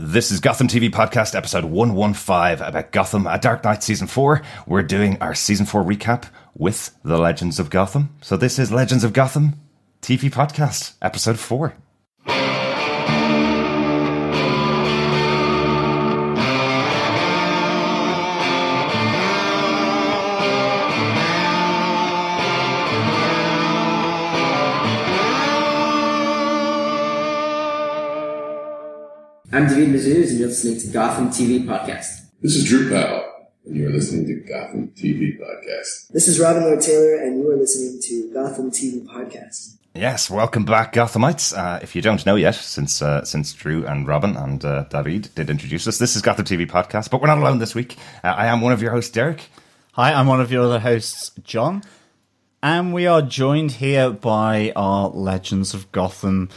This is Gotham TV Podcast, episode 115, about Gotham, A Dark Knight Season 4. We're doing our Season 4 recap with the Legends of Gotham. So this is Legends of Gotham TV Podcast, episode 4. I'm David Mazouz, and you're listening to Gotham TV Podcast. This is Drew Powell, and you're listening to Gotham TV Podcast. This is Robin Lloyd Taylor, and you are listening to Gotham TV Podcast. Yes, welcome back, Gothamites. If you don't know yet, since Drew and Robin and David did introduce us, this is Gotham TV Podcast, but we're not alone this week. I am one of your hosts, Derek. Hi, I'm one of your other hosts, John. And we are joined here by our Legends of Gotham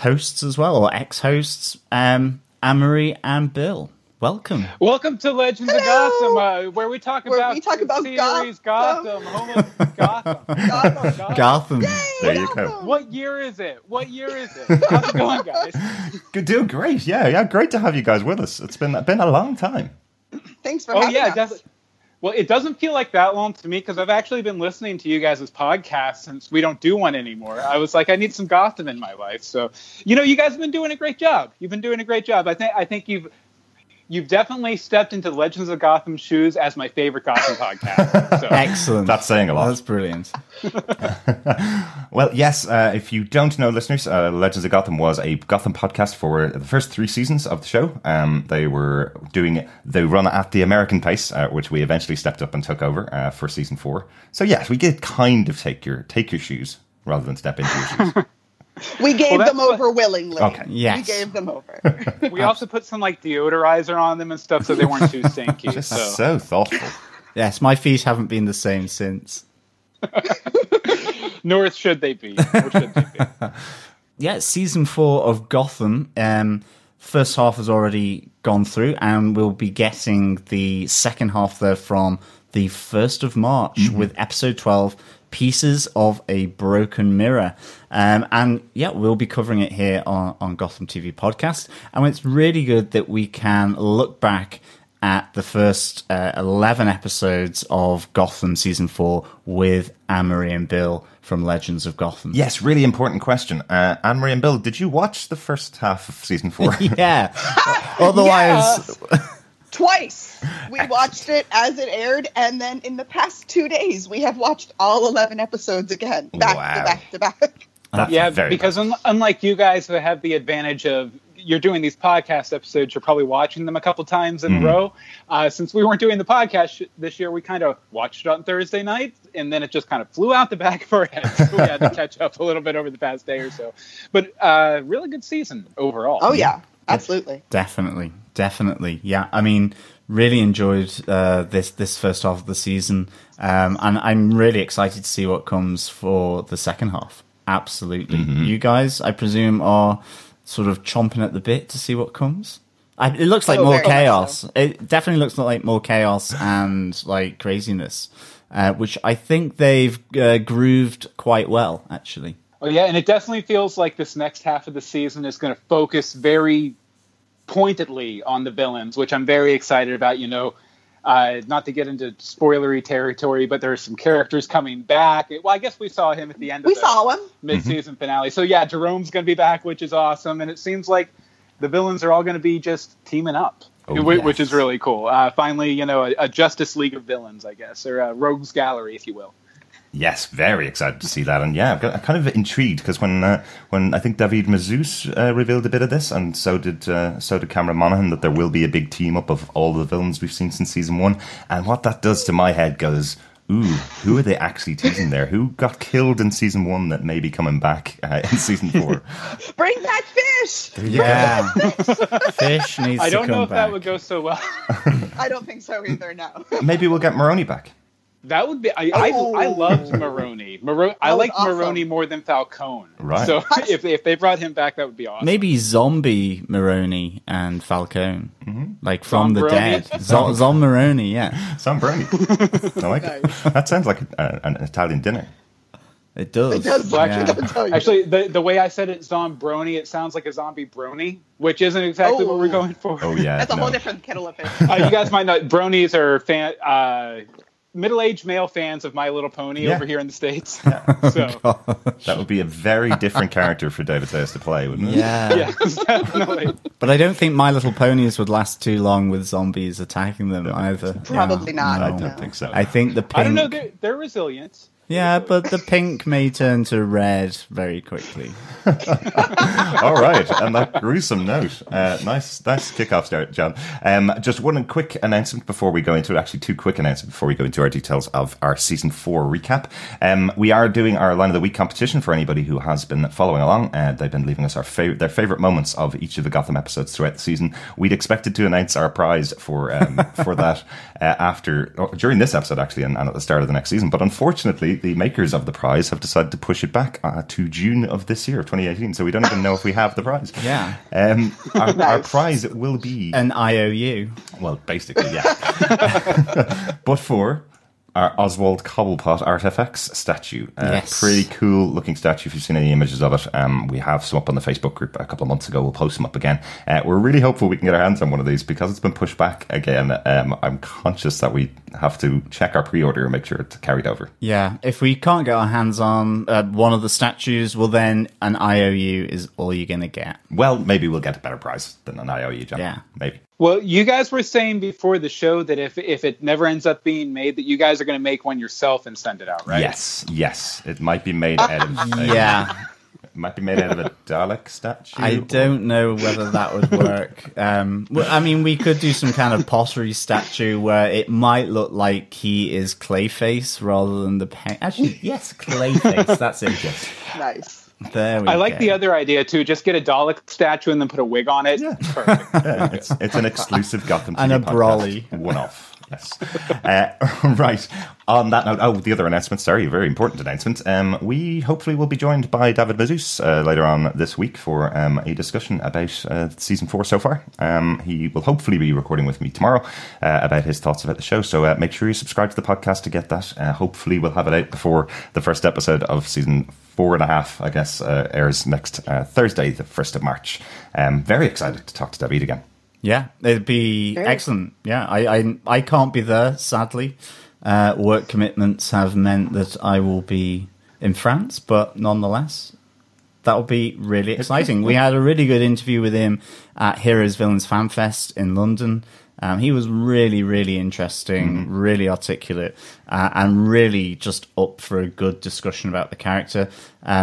hosts as well, or ex-hosts, Amory and Bill. Welcome to Legends of Gotham, where we talk about series Gotham, home of Gotham. Yay, there you go. What year is it? How's it going, guys? Doing great. Yeah, great to have you guys with us. It's been a long time. Thanks for having us. Well, it doesn't feel like that long to me because I've actually been listening to you guys' podcasts since we don't do one anymore. I was like, I need some Gotham in my life. So, you guys have been doing a great job. I think you've definitely stepped into Legends of Gotham shoes as my favorite Gotham podcast. So. Excellent. That's saying a lot. That's brilliant. Well, yes, if you don't know, listeners, Legends of Gotham was a Gotham podcast for the first three seasons of the show. They were doing the run at the American pace, which we eventually stepped up and took over for season 4. So, yes, we did kind of take your shoes rather than step into your shoes. We gave them over willingly. Okay. Yes. We gave them over. We also put some deodorizer on them and stuff so they weren't too stinky. Just so thoughtful. Yes, my feet haven't been the same since. Nor should they be. Yeah, season 4 of Gotham. First half has already gone through, and we'll be getting the second half there from the 1st of March with episode 12. Pieces of a Broken Mirror. We'll be covering it here on Gotham TV Podcast. And it's really good that we can look back at the first 11 episodes of Gotham Season 4 with Anne-Marie and Bill from Legends of Gotham. Yes, really important question. Anne-Marie and Bill, did you watch the first half of Season 4? Yeah. Otherwise... Yeah. Twice. We watched it as it aired, and then in the past 2 days, we have watched all 11 episodes again, back to back. That's unlike you guys who have the advantage of you're doing these podcast episodes, you're probably watching them a couple times in a row. Since we weren't doing the podcast this year, we kind of watched it on Thursday night, and then it just kind of flew out the back of our heads. So we had to catch up a little bit over the past day or so. But really good season overall. Oh, yeah. Absolutely. Definitely. Yeah. I mean, really enjoyed this first half of the season. And I'm really excited to see what comes for the second half. Absolutely. Mm-hmm. You guys, I presume, are sort of chomping at the bit to see what comes. It looks like more chaos. So. It definitely looks like more chaos and like craziness, which I think they've grooved quite well, actually. Oh, yeah, and it definitely feels like this next half of the season is going to focus very pointedly on the villains, which I'm very excited about. Not to get into spoilery territory, but there are some characters coming back. Well, I guess we saw him at the end of the mid-season finale. So, yeah, Jerome's going to be back, which is awesome. And it seems like the villains are all going to be just teaming up, which is really cool. Finally, a Justice League of villains, I guess, or a Rogues Gallery, if you will. Yes, very excited to see that. And yeah, I'm kind of intrigued because when I think David Mazouz revealed a bit of this, and so did Cameron Monaghan, that there will be a big team up of all the villains we've seen since season 1. And what that does to my head goes, ooh, who are they actually teasing there? Who got killed in season 1 that may be coming back in season 4? Bring back Fish! Yeah. Fish needs to come back. I don't know if that would go so well. I don't think so either, no. Maybe we'll get Maroni back. That would be. I loved Maroni. I liked Maroni more than Falcone. Right. So if they brought him back, that would be awesome. Maybe zombie Maroni and Falcone, like from the dead. Zombaroni, yeah. Zombaroni. I like it. That sounds like an Italian dinner. It does. It does, Black. Yeah. I gotta tell you. Actually, the way I said it, Zombroni, it sounds like a zombie brony, which isn't exactly what we're going for. Oh, yeah. That's a whole different kettle of fish. You guys might know, bronies are middle-aged male fans of My Little Pony over here in the States. Yeah. So that would be a very different character for David Mazouz to play, wouldn't it? Yeah. Yes, definitely. But I don't think My Little Ponies would last too long with zombies attacking them either. Probably not. No, I don't think so. I think the pink... I don't know. They're resilient. Yeah, but the pink may turn to red very quickly. All right, and that gruesome note. Nice kick-off start, John. Just one quick announcement before we go into it. Actually, two quick announcements before we go into our details of our Season 4 recap. We are doing our Line of the Week competition for anybody who has been following along. They've been leaving us their favourite moments of each of the Gotham episodes throughout the season. We'd expected to announce our prize for that during this episode, actually, and at the start of the next season. But unfortunately, the makers of the prize have decided to push it back to June of this year, of 2018. So we don't even know if we have the prize. Yeah. Our prize will be... an IOU. Well, basically, yeah. But for... our Oswald Cobblepot Artfx statue. Yes. Pretty cool looking statue if you've seen any images of it. We have some up on the Facebook group a couple of months ago. We'll post them up again. We're really hopeful we can get our hands on one of these because it's been pushed back again. I'm conscious that we have to check our pre-order and make sure it's carried over. Yeah, if we can't get our hands on one of the statues, well then an IOU is all you're going to get. Well, maybe we'll get a better price than an IOU, John. Yeah. Maybe. Well, you guys were saying before the show that if it never ends up being made, that you guys are going to make one yourself and send it out, right? Yes. It might be made out of... It might be made out of a Dalek statue. I don't know whether that would work. I mean, we could do some kind of pottery statue where it might look like he is Clayface rather than the... Actually, yes, Clayface. That's it. Yes. Nice. There we go. I like the other idea too. Just get a Dalek statue and then put a wig on it. Yeah. Perfect. Yeah, it's an exclusive Gotham TV and a brolly one-off. Yes. Right. On that note, the other announcement, sorry, very important announcement. We hopefully will be joined by David Mazouz later on this week for a discussion about Season 4 so far. He will hopefully be recording with me tomorrow about his thoughts about the show, so make sure you subscribe to the podcast to get that. Hopefully we'll have it out before the first episode of Season 4.5, I guess, airs next Thursday, the 1st of March. Very excited to talk to David again. Yeah, it'd be excellent. Yeah, I can't be there, sadly. Work commitments have meant that I will be in France, but nonetheless, that will be really exciting. We had a really good interview with him at Heroes Villains Fan Fest in London. He was really, really interesting, really articulate, and really just up for a good discussion about the character.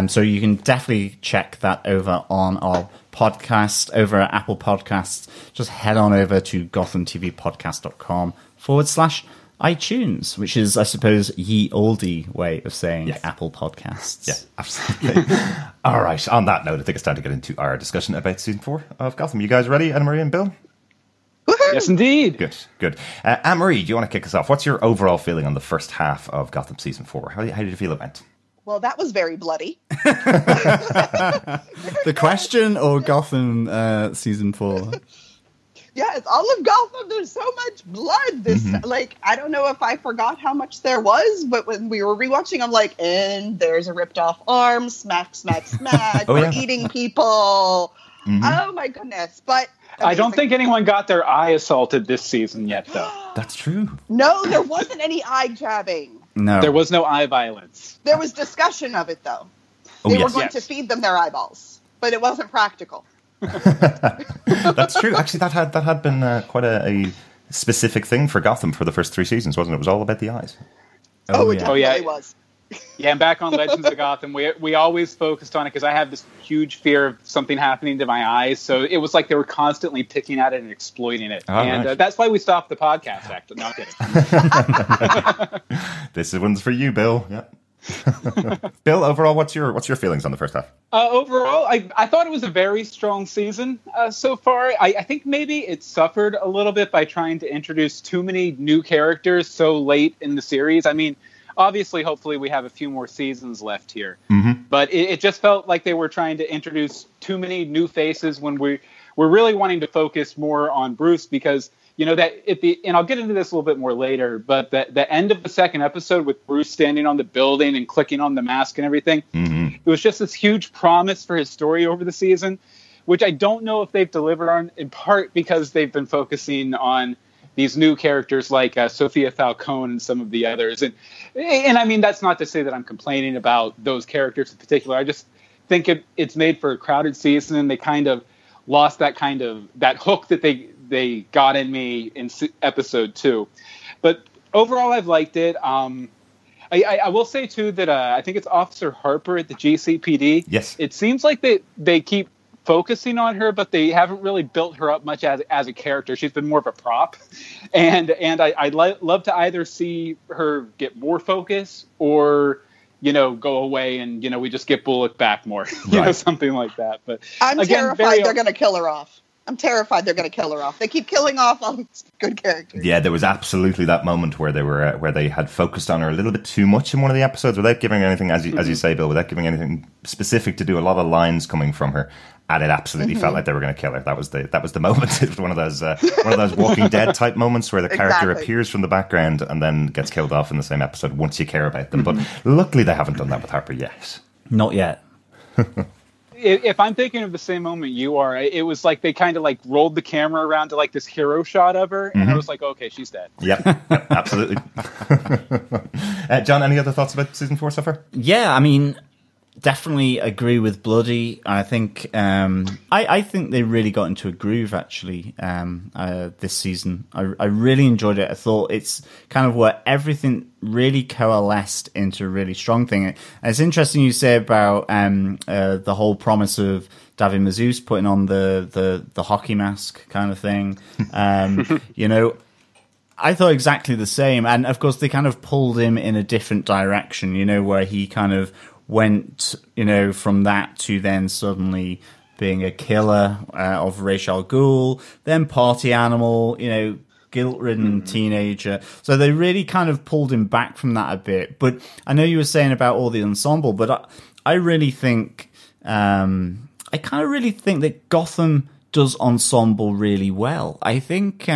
So you can definitely check that over on our podcast, over at Apple Podcasts. Just head on over to GothamTVPodcast.com/iTunes, which is, I suppose, ye olde way of saying Apple Podcasts. Yeah, absolutely. All right. On that note, I think it's time to get into our discussion about Season 4 of Gotham. You guys ready, Anne-Marie and Bill? Woo-hoo! Yes, indeed. Good. Anne-Marie, do you want to kick us off? What's your overall feeling on the first half of Gotham Season 4? How did you feel about it? Well, that was very bloody. The question or Gotham Season 4? Yes, all of Gotham, there's so much blood. I don't know if I forgot how much there was, but when we were rewatching, I'm like, and there's a ripped off arm, smack, smack, smack. We're eating people. Mm-hmm. Oh, my goodness. But I don't think anyone got their eye assaulted this season yet, though. That's true. No, there wasn't any eye jabbing. No. There was no eye violence. There was discussion of it, though. They were going to feed them their eyeballs, but it wasn't practical. That's true. Actually, that had been quite a specific thing for Gotham for the first 3 seasons, wasn't it? It was all about the eyes. It was. Yeah, and back on Legends of Gotham, we always focused on it because I have this huge fear of something happening to my eyes. So it was like they were constantly picking at it and exploiting it. That's why we stopped the podcast, actually. Not kidding. This one's for you, Bill. Yeah. Bill, overall, what's your feelings on the first half? Overall, I thought it was a very strong season so far. I think maybe it suffered a little bit by trying to introduce too many new characters so late in the series. I mean, obviously, hopefully we have a few more seasons left here. Mm-hmm. But it just felt like they were trying to introduce too many new faces when we're really wanting to focus more on Bruce because you know, that at the, and I'll get into this a little bit more later, but the end of the second episode with Bruce standing on the building and clicking on the mask and everything, mm-hmm. It was just this huge promise for his story over the season, which I don't know if they've delivered on, in part because they've been focusing on these new characters like Sophia Falcone and some of the others. And I mean, that's not to say that I'm complaining about those characters in particular. I just think it's made for a crowded season, and they kind of lost that kind of that hook that they got in me in episode 2. But overall, I've liked it. I will say, too, that I think it's Officer Harper at the GCPD. Yes. It seems like they keep focusing on her, but they haven't really built her up much as a character. She's been more of a prop, and I'd love to either see her get more focus or, you know, go away and, you know, we just get Bullock back more, you know, something like that. But I'm terrified they're going to kill her off. They keep killing off all these good characters. Yeah, there was absolutely that moment where they were where they had focused on her a little bit too much in one of the episodes without giving her anything, as you say, Bill, without giving anything specific to do. A lot of lines coming from her. And it absolutely felt like they were going to kill her. That was the moment. It was one of those Walking Dead type moments where the character appears from the background and then gets killed off in the same episode once you care about them. Mm-hmm. But luckily, they haven't done that with Harper yet. Not yet. If I'm thinking of the same moment you are, it was like they kind of like rolled the camera around to like this hero shot of her, and I was like, okay, she's dead. Yep, absolutely. John, any other thoughts about season 4 so far? Yeah, I mean, definitely agree with Bloody. I think I think they really got into a groove actually this season. I really enjoyed it. I thought it's kind of where everything really coalesced into a really strong thing. And it's interesting you say about the whole promise of David Mazouz putting on the hockey mask kind of thing. You know, I thought exactly the same. And of course, they kind of pulled him in a different direction, you know, where he kind of went, you know, from that to then suddenly being a killer of Ra's al Ghul, then party animal, you know, guilt-ridden teenager. So they really kind of pulled him back from that a bit. But I know you were saying about all the ensemble, but I really think, I really think that Gotham does ensemble really well. I think,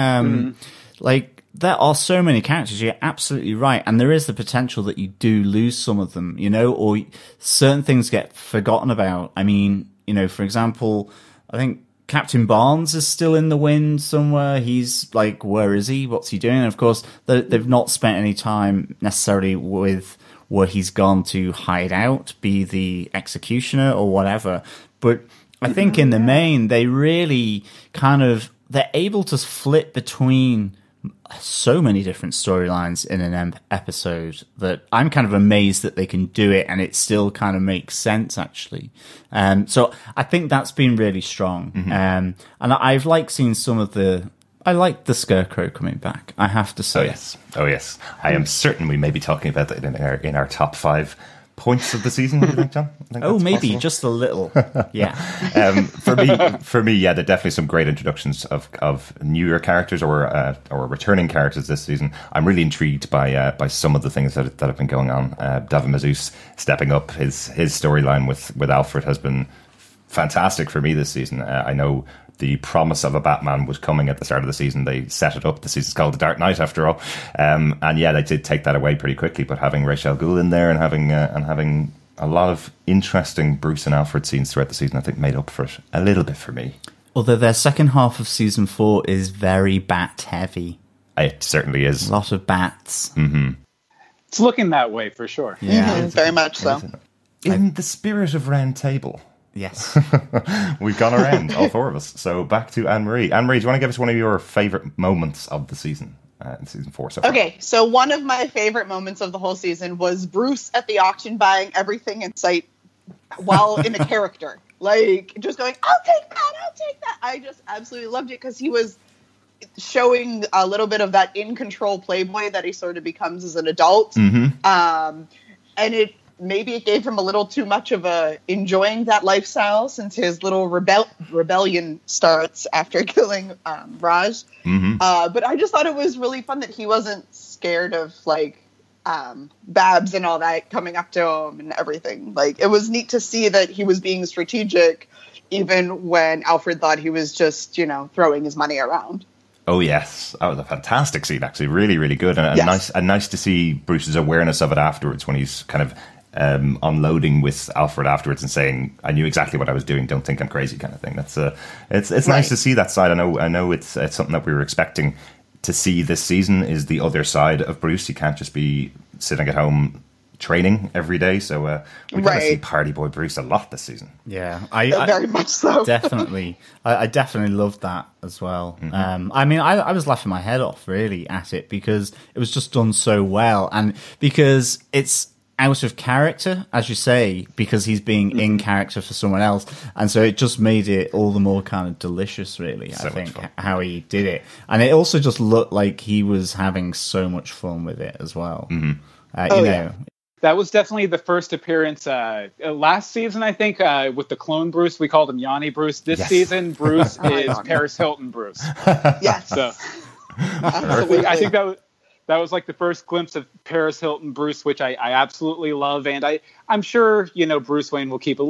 like, there are so many characters, you're absolutely right. And there is the potential that you do lose some of them, you know, or certain things get forgotten about. I mean, you know, for example, I think Captain Barnes is still in the wind somewhere. He's like, where is he? What's he doing? And of course, they've not spent any time necessarily with where he's gone to hide out, be the executioner or whatever. But I think in the main, they really kind of, they're able to flip between so many different storylines in an episode that I'm kind of amazed that they can do it, and it still kind of makes sense actually. So I think that's been really strong. And I've liked seeing some of the, I like the Scarecrow coming back, I have to say. Oh yes. I am certain we may be talking about that in our top 5 points of the season, do you think, John? I think maybe possible. Just a little. Yeah. For me, yeah, there are definitely some great introductions of newer characters or returning characters this season. I'm really intrigued by some of the things that have been going on. David Mazouz stepping up, his storyline with Alfred has been fantastic for me this season. I know the promise of a Batman was coming at the start of the season. They set it up. The season's called The Dark Knight, after all. And yeah, they did take that away pretty quickly. But having Ra's al Ghul in there and having a lot of interesting Bruce and Alfred scenes throughout the season, I think made up for it a little bit for me. Although their second half of season 4 is very bat heavy. It certainly is. A lot of bats. Mm-hmm. It's looking that way for sure. Yeah, very much so. In the spirit of Round Table. Yes. We've gone around, all 4 of us. So back to Anne-Marie. Anne-Marie, do you want to give us one of your favourite moments of the season, in season 4 so far? Okay, so one of my favourite moments of the whole season was Bruce at the auction buying everything in sight while in a character. Like, just going, I'll take that. I just absolutely loved it because he was showing a little bit of that in-control playboy that he sort of becomes as an adult. Mm-hmm. Maybe it gave him a little too much of a enjoying that lifestyle since his little rebellion starts after killing Raj. Mm-hmm. But I just thought it was really fun that he wasn't scared of like Babs and all that coming up to him and everything. Like, it was neat to see that he was being strategic even when Alfred thought he was just, you know, throwing his money around. Oh yes, that was a fantastic scene. Actually, really, really good, and yes. nice to see Bruce's awareness of it afterwards when he's kind of unloading with Alfred afterwards and saying, "I knew exactly what I was doing. Don't think I'm crazy," kind of thing. That's it's right. Nice to see that side. I know it's something that we were expecting to see this season, is the other side of Bruce. He can't just be sitting at home training every day. So we got to see Party Boy Bruce a lot this season. Yeah, I very much so. Definitely, I definitely loved that as well. Mm-hmm. I was laughing my head off really at it because it was just done so well, and because it's out of character, as you say, because he's being in character for someone else, and so it just made it all the more kind of delicious. Really, so I think how he did it, and it also just looked like he was having so much fun with it as well. Mm-hmm. Yeah. That was definitely the first appearance last season, I think, with the clone Bruce. We called him Yanni Bruce. This season, Bruce is Paris Hilton Bruce. Yes. So, absolutely. I think that was like the first glimpse of Paris Hilton Bruce, which I absolutely love. And I'm sure, you know, Bruce Wayne will keep at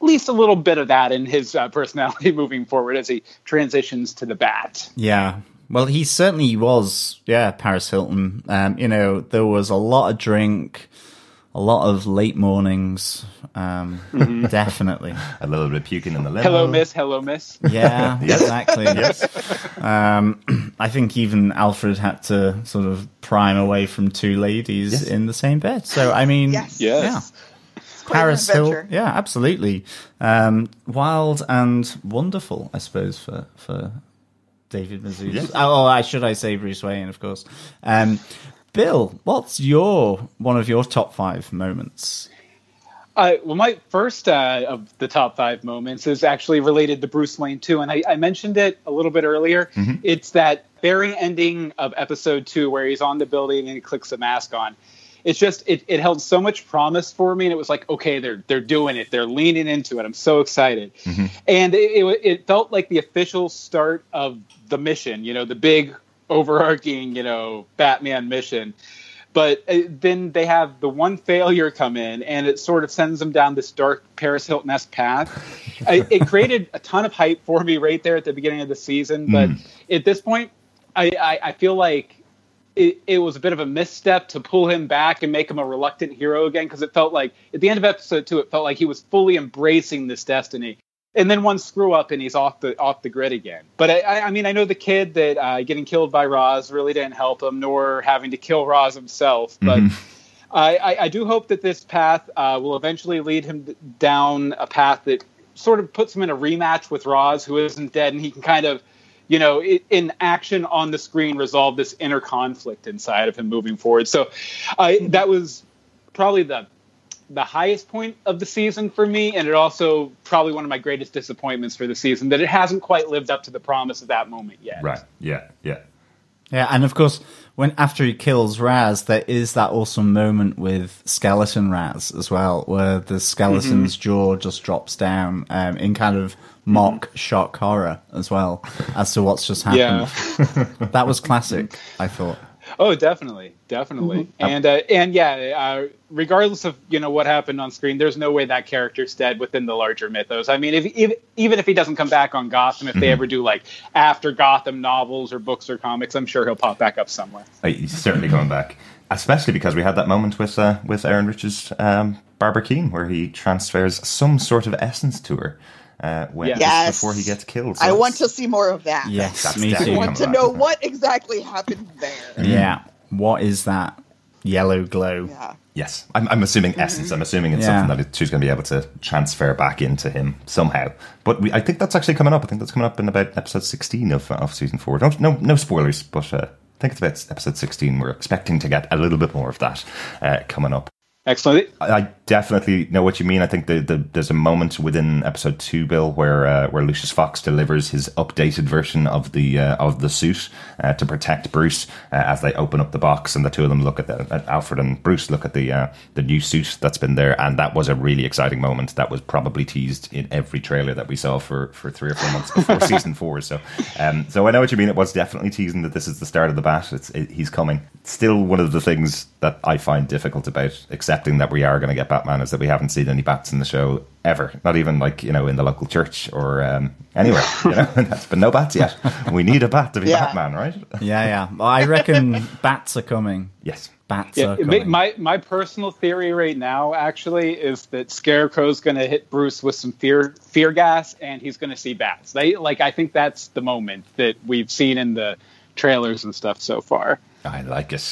least a little bit of that in his personality moving forward as he transitions to the Bat. Yeah. Well, he certainly was, Paris Hilton. There was a lot of drink, a lot of late mornings, definitely. A little bit of puking in the limo. Hello, miss. Yeah, yes. Exactly. Yes. I think even Alfred had to sort of prime away from two ladies in the same bed. So, I mean, yeah. Paris Hilton, yeah, absolutely. Wild and wonderful, I suppose, for David Mazouz. Yes. Oh, should I say Bruce Wayne, of course. Bill, what's one of your top five moments? Well, my first of the top five moments is actually related to Bruce Wayne 2, and I mentioned it a little bit earlier. Mm-hmm. It's that very ending of episode 2 where he's on the building and he clicks the mask on. It's just, it held so much promise for me, and it was like, okay, they're doing it. They're leaning into it. I'm so excited. Mm-hmm. And it felt like the official start of the mission, you know, the big overarching, you know, Batman mission. But then they have the one failure come in, and it sort of sends them down this dark Paris Hilton-esque path. It created a ton of hype for me right there at the beginning of the season. But at this point, I feel like it was a bit of a misstep to pull him back and make him a reluctant hero again, because it felt like at the end of episode 2, it felt like he was fully embracing this destiny. And then one screw up and he's off the grid again. But I mean, I know the kid that getting killed by Ra's really didn't help him, nor having to kill Ra's himself. But I do hope that this path will eventually lead him down a path that sort of puts him in a rematch with Ra's, who isn't dead, and he can kind of, you know, in action on the screen, resolve this inner conflict inside of him moving forward. So that was probably the highest point of the season for me, and it also probably one of my greatest disappointments for the season, that it hasn't quite lived up to the promise of that moment yet. Right, yeah. And of course, when after he kills Ra's, there is that awesome moment with Skeleton Ra's as well, where the skeleton's jaw just drops down in kind of mock shock horror as well as to what's just happened. Yeah. That was classic, I thought. Oh, definitely. Mm-hmm. And regardless of, you know, what happened on screen, there's no way that character's dead within the larger mythos. I mean, even if he doesn't come back on Gotham, if they ever do like after Gotham novels or books or comics, I'm sure he'll pop back up somewhere. He's certainly coming back, especially because we had that moment with Aaron Rich's Barbara Keane, where he transfers some sort of essence to her. Before he gets killed. So I want to see more of that. Yes, me too. I want to know what exactly happened there. Yeah, what is that yellow glow? Yeah. Yes, I'm assuming essence. I'm assuming it's something that she's going to be able to transfer back into him somehow. But I think that's actually coming up. I think that's coming up in about episode 16 of season 4. No spoilers, but I think it's about episode 16. We're expecting to get a little bit more of that coming up. Excellent. I definitely know what you mean. I think there's a moment within episode 2, Bill, where Lucius Fox delivers his updated version of the suit to protect Bruce as they open up the box, and the two of them look at Alfred and Bruce look at the new suit that's been there, and that was a really exciting moment that was probably teased in every trailer that we saw for 3 or 4 months before season 4. So I know what you mean. It was definitely teasing that this is the start of the Bat. He's coming. Still, one of the things that I find difficult about accepting accepting that we are going to get Batman is that we haven't seen any bats in the show ever. Not even like, you know, in the local church or anywhere, you know, that's been no bats yet. We need a bat to be Batman, right? Yeah. Well, I reckon bats are coming. Yes. Bats are coming. My personal theory right now, actually, is that Scarecrow's going to hit Bruce with some fear gas and he's going to see bats. I think that's the moment that we've seen in the trailers and stuff so far. I like it.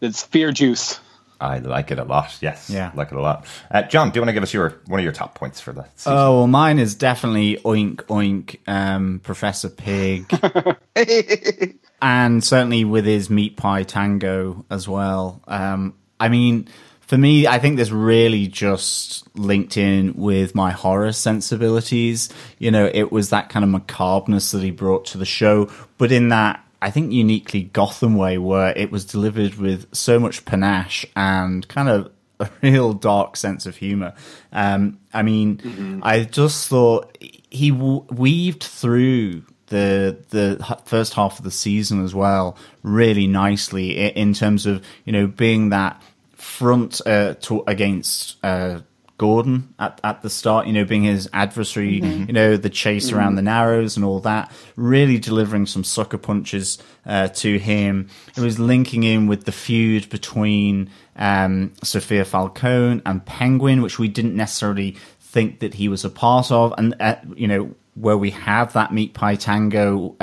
That's fear juice. I like it a lot. Yes, yeah, like it a lot. John, do you want to give us one of your top points for the season? Oh, well, mine is definitely oink oink, Professor Pig, and certainly with his meat pie tango as well. I mean, for me, I think this really just linked in with my horror sensibilities. You know, it was that kind of macabreness that he brought to the show, but in that, I think, uniquely Gotham way, where it was delivered with so much panache and kind of a real dark sense of humor. I just thought he weaved through the first half of the season as well really nicely in terms of, you know, being that front against Gordon at the start, you know, being his adversary, you know, the chase around the Narrows and all that, really delivering some sucker punches to him. It was linking in with the feud between Sophia Falcone and Penguin, which we didn't necessarily think that he was a part of. And, you know, where we have that meat pie tango,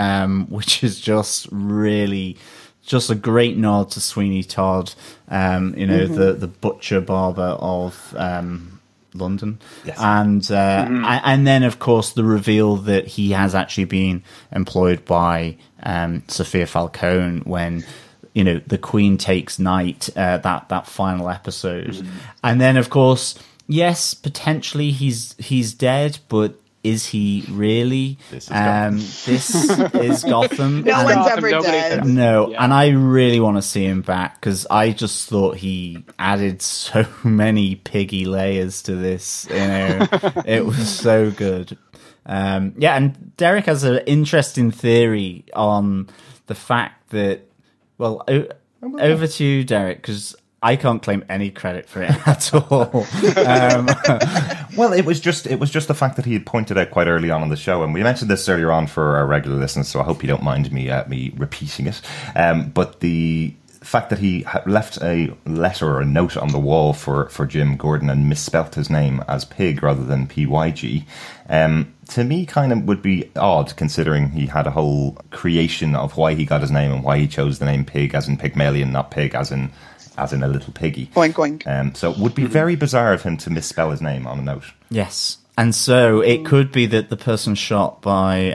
which is just really... just a great nod to Sweeney Todd, you know, the butcher barber of London. Yes. And and then, of course, the reveal that he has actually been employed by Sophia Falcone when, you know, the Queen Takes Night, that final episode. And then, of course, yes, potentially he's dead, but is he really? This is Gotham. No one's ever dead. No, yeah. And I really want to see him back because I just thought he added so many piggy layers to this. You know, it was so good. Yeah, and Derek has an interesting theory on the fact that. Well, over to you, Derek, because I can't claim any credit for it at all. Well, it was just the fact that he had pointed out quite early on in the show, and we mentioned this earlier on for our regular listeners, so I hope you don't mind me repeating it. But the fact that he left a letter or a note on the wall for Jim Gordon and misspelt his name as Pig rather than PYG, to me kind of would be odd, considering he had a whole creation of why he got his name and why he chose the name Pig, as in Pygmalion, not Pig, as in a little piggy. Oink, oink. So it would be very bizarre of him to misspell his name on a note. Yes. And so it could be that the person shot by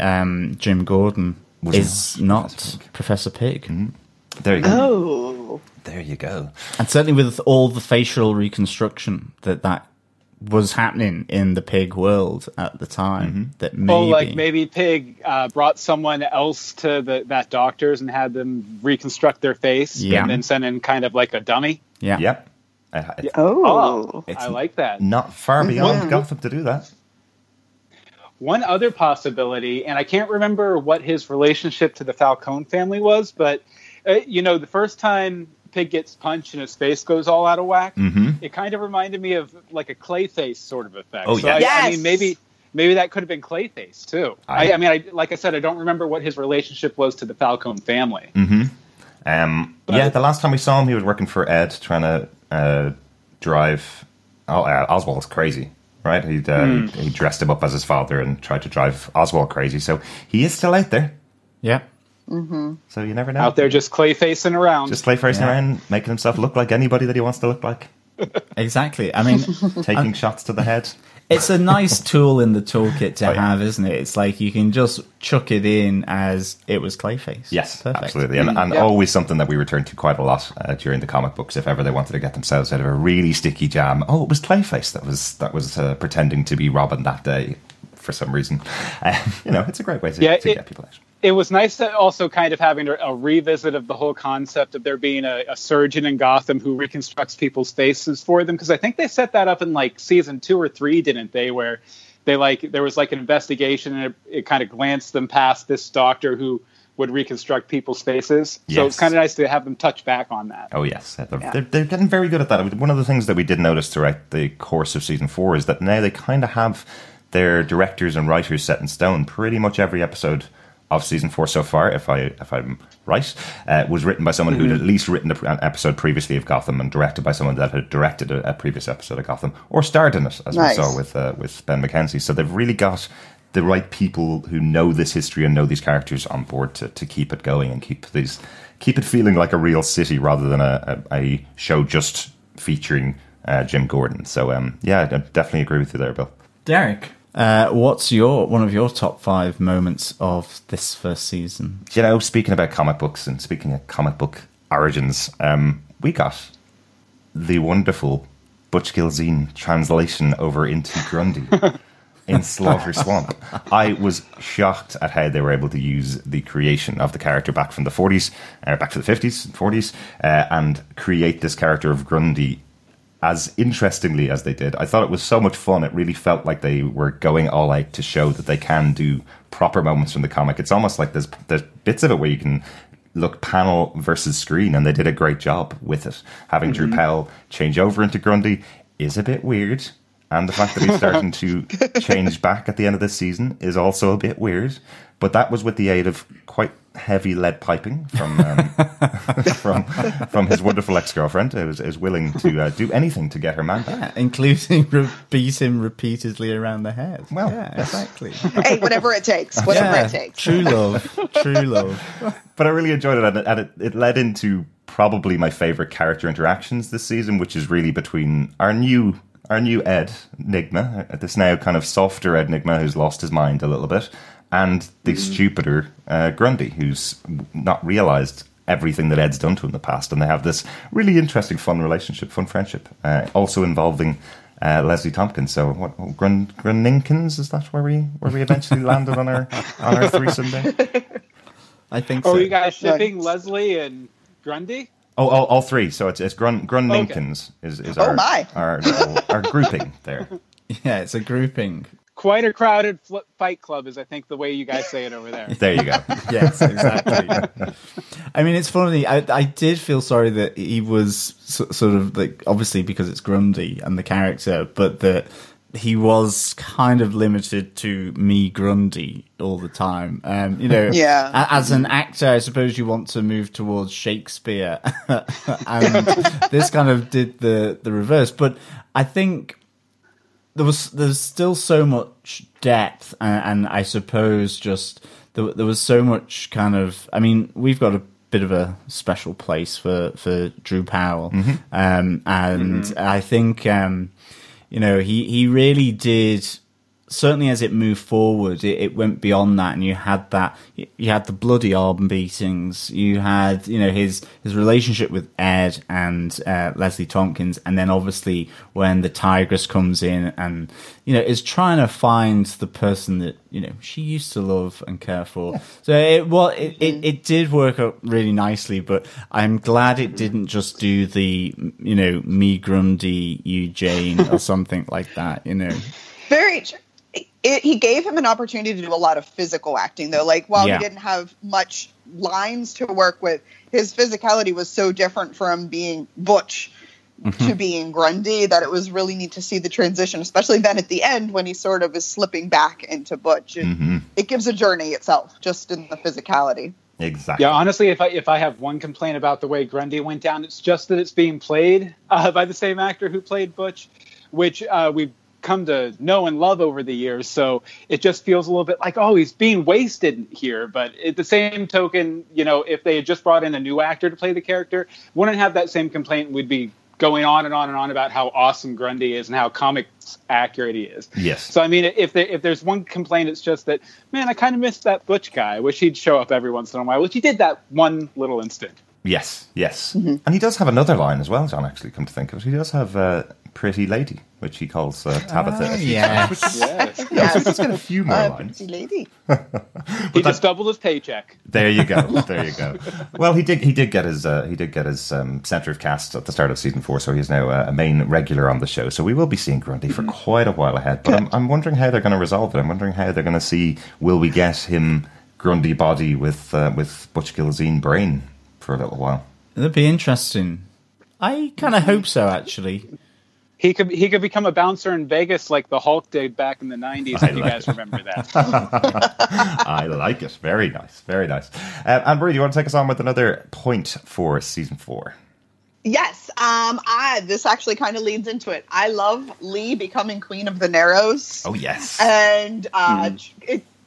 Jim Gordon is not Professor Pig. There you go. Oh. There you go. And certainly with all the facial reconstruction that was happening in the pig world at the time, that maybe... Oh, like maybe Pig brought someone else to that doctor's and had them reconstruct their face and then send in kind of like a dummy. Yeah. Yep. I like that. Not far beyond Gotham to do that. One other possibility, and I can't remember what his relationship to the Falcone family was, but, you know, the first time Pig gets punched and his face goes all out of whack, it kind of reminded me of like a Clayface sort of effect. Oh, yeah. So I mean, maybe that could have been Clayface too. I mean, like I said, I don't remember what his relationship was to the Falcone family. The last time we saw him, he was working for Ed, trying to drive... Oswald's crazy, right? He dressed him up as his father and tried to drive Oswald crazy. So he is still out there. Yeah. So you never know. Out there just Clayfacing around. Just Clayfacing around, making himself look like anybody that he wants to look like. Exactly. I mean... Taking shots to the head. It's a nice tool in the toolkit to have, isn't it? It's like you can just chuck it in as it was Clayface. Yes, perfect. Absolutely. And always something that we return to quite a lot during the comic books, if ever they wanted to get themselves out of a really sticky jam. Oh, it was Clayface that was pretending to be Robin that day for some reason. You know, it's a great way to get people out. It was nice that also kind of having a revisit of the whole concept of there being a surgeon in Gotham who reconstructs people's faces for them. Because I think they set that up in like season 2 or 3, didn't they? Where there was like an investigation and it kind of glanced them past this doctor who would reconstruct people's faces. Yes. So it's kind of nice to have them touch back on that. Oh, yes. They're getting very good at that. One of the things that we did notice throughout the course of season 4 is that now they kind of have their directors and writers set in stone. Pretty much every episode of season 4 so far, if I'm right, was written by someone who'd at least written an episode previously of Gotham and directed by someone that had directed a previous episode of Gotham or starred in it, as we saw with Ben McKenzie. So they've really got the right people who know this history and know these characters on board to keep it going and keep it feeling like a real city rather than a show just featuring Jim Gordon. So yeah, I definitely agree with you there, Bill. Derek, what's one of your top 5 moments of this first season? You know, speaking about comic books and speaking of comic book origins, we got the wonderful Butch Gilzean translation over into Grundy in Slaughter Swamp. I was shocked at how they were able to use the creation of the character back from the 40s, back to the 50s and 40s, and create this character of Grundy as interestingly as they did. I thought it was so much fun. It really felt like they were going all out to show that they can do proper moments from the comic. It's almost like there's bits of it where you can look panel versus screen, and they did a great job with it. Having Drew Powell change over into Grundy is a bit weird, and the fact that he's starting to change back at the end of this season is also a bit weird. But that was with the aid of quite heavy lead piping from his wonderful ex-girlfriend, who is willing to do anything to get her man back. Yeah, including beat him repeatedly around the head. Well, yeah, exactly. Hey, whatever it takes. Whatever it takes. True love. True love. But I really enjoyed it, and it led into probably my favourite character interactions this season, which is really between our new Ed Nygma, this now kind of softer Ed Nygma who's lost his mind a little bit, and the stupider Grundy, who's not realised everything that Ed's done to him in the past. And they have this really interesting, fun relationship, fun friendship, also involving Leslie Tompkins. So what Grundinkins, is that where we eventually landed on our threesome day? I think so. Are you guys shipping Leslie and Grundy? Oh, all three. So it's Grundinkins is our grouping there. Yeah, it's a grouping. Quite a crowded fight club is, I think, the way you guys say it over there. There you go. Yes, exactly. I mean, it's funny. I did feel sorry that he was sort of, like, obviously because it's Grundy and the character, but that he was kind of limited to me Grundy all the time. As an actor, I suppose you want to move towards Shakespeare. And this kind of did the reverse. But I think there's still so much depth. And I suppose just there was so much kind of, I mean, we've got a bit of a special place for Drew Powell. I think, you know, he really did, certainly as it moved forward, it went beyond that, and you had the bloody arm beatings, you had, you know, his relationship with Ed and Leslie Tompkins, and then obviously when the Tigress comes in and, you know, is trying to find the person that, you know, she used to love and care for. Yeah. So it did work out really nicely, but I'm glad it didn't just do the, you know, me Grundy, you Jane, or something like that, you know. Very true. He gave him an opportunity to do a lot of physical acting, though. Like, while he didn't have much lines to work with, his physicality was so different from being Butch to being Grundy that it was really neat to see the transition, especially then at the end when he sort of is slipping back into Butch. It gives a journey itself just in the physicality. Exactly. Yeah, honestly, if I have one complaint about the way Grundy went down, it's just that it's being played by the same actor who played Butch, which we've come to know and love over the years, so it just feels a little bit like, oh, he's being wasted here. But at the same token, you know, if they had just brought in a new actor to play the character, wouldn't have that same complaint. We'd be going on and on and on about how awesome Grundy is and how comics accurate he is. Yes. So I mean, if there's one complaint, it's just that, man, I kind of miss that Butch guy. I wish he'd show up every once in a while, which he did that one little instant. Yes. And he does have another line as well, John, actually, come to think of it. He does have Pretty Lady, which he calls Tabitha. Yes. He's got a few more lines. Pretty Lady. He just doubled his paycheck. There you go. Well, he did get his centre of cast at the start of season 4, so he's now a main regular on the show. So we will be seeing Grundy for quite a while ahead. But I'm wondering how they're going to resolve it. I'm wondering how they're going to see, will we get him Grundy body with Butch Gilzean brain for a little while. That'd be interesting. I kind of hope so, actually. He could become a bouncer in Vegas like the Hulk did back in the 90s, if you guys remember that. I like it. Very nice. Very nice. Anne-Marie, do you want to take us on with another point for season 4? Yes. This actually kind of leads into it. I love Lee becoming Queen of the Narrows. Oh, yes. And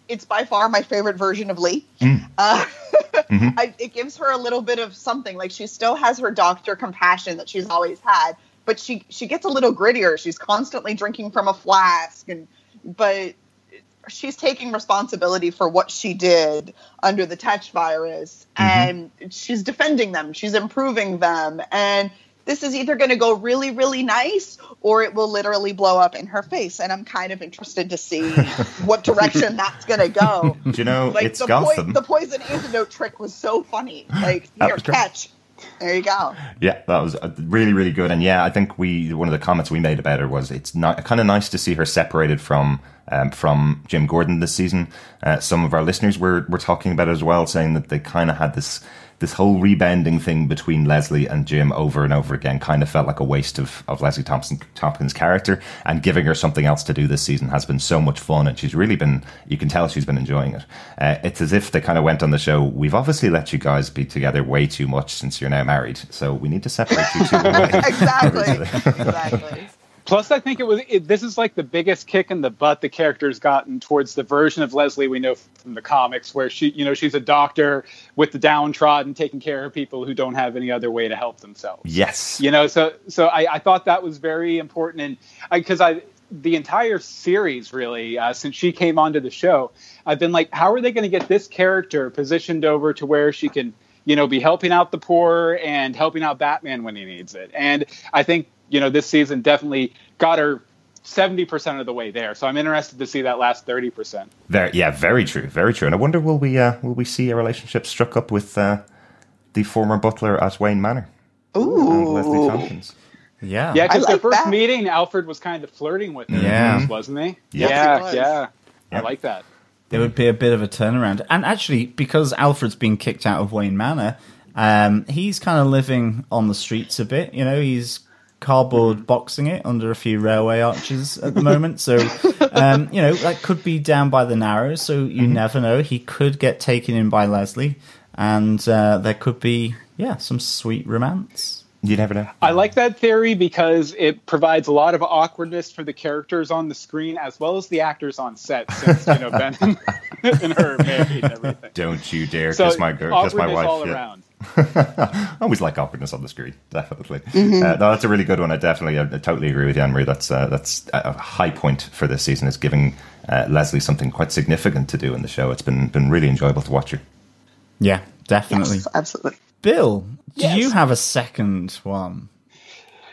it's by far my favorite version of Lee. Mm. Mm-hmm. It gives her a little bit of something. Like, she still has her doctor compassion that she's always had. But she gets a little grittier. She's constantly drinking from a flask, but she's taking responsibility for what she did under the Tetch virus, and she's defending them. She's improving them, and this is either going to go really, really nice, or it will literally blow up in her face. And I'm kind of interested to see what direction that's going to go. Do you know, like, it's Gotham. The poison antidote trick was so funny. Like, here, catch. There you go. Yeah, that was really, really good. And yeah, I think one of the comments we made about her was it's not kind of nice to see her separated from Jim Gordon this season. Some of our listeners were talking about it as well, saying that they kind of had this whole rebounding thing between Leslie and Jim over and over again. Kind of felt like a waste of Leslie Tompkins' character, and giving her something else to do this season has been so much fun, and she's really been, you can tell she's been enjoying it. It's as if they kind of went on the show, we've obviously let you guys be together way too much since you're now married, so we need to separate you two away. Exactly. Plus, I think this is like the biggest kick in the butt the character's gotten towards the version of Leslie we know from the comics, where she's a doctor with the downtrodden, taking care of people who don't have any other way to help themselves. Yes. So I thought that was very important, and because the entire series, really, since she came onto the show, I've been like, how are they going to get this character positioned over to where she can, be helping out the poor and helping out Batman when he needs it? And I think, this season definitely got her 70% of the way there. So I'm interested to see that last 30%. Very true, very true. And I wonder, will we see a relationship struck up with the former butler at Wayne Manor? Ooh, and Leslie Tompkins. Yeah, yeah. Because like their first meeting, Alfred was kind of flirting with her, wasn't he? Yeah. I like that. There would be a bit of a turnaround, and actually, because Alfred's been kicked out of Wayne Manor, he's kind of living on the streets a bit. He's cardboard boxing it under a few railway arches at the moment, so that could be down by the Narrows, so you never know. He could get taken in by Leslie, and there could be some sweet romance. You never know. I like that theory because it provides a lot of awkwardness for the characters on the screen as well as the actors on set, since Ben and her married and everything. Don't you dare kiss my girl, kiss my wife. All around. I always like awkwardness on the screen, definitely. No, that's a really good one. I totally agree with you, Anne-Marie. That's a high point for this season, is giving Leslie something quite significant to do in the show. It's been really enjoyable to watch her. Yeah, definitely. Yes, absolutely. Bill, do you have a second one?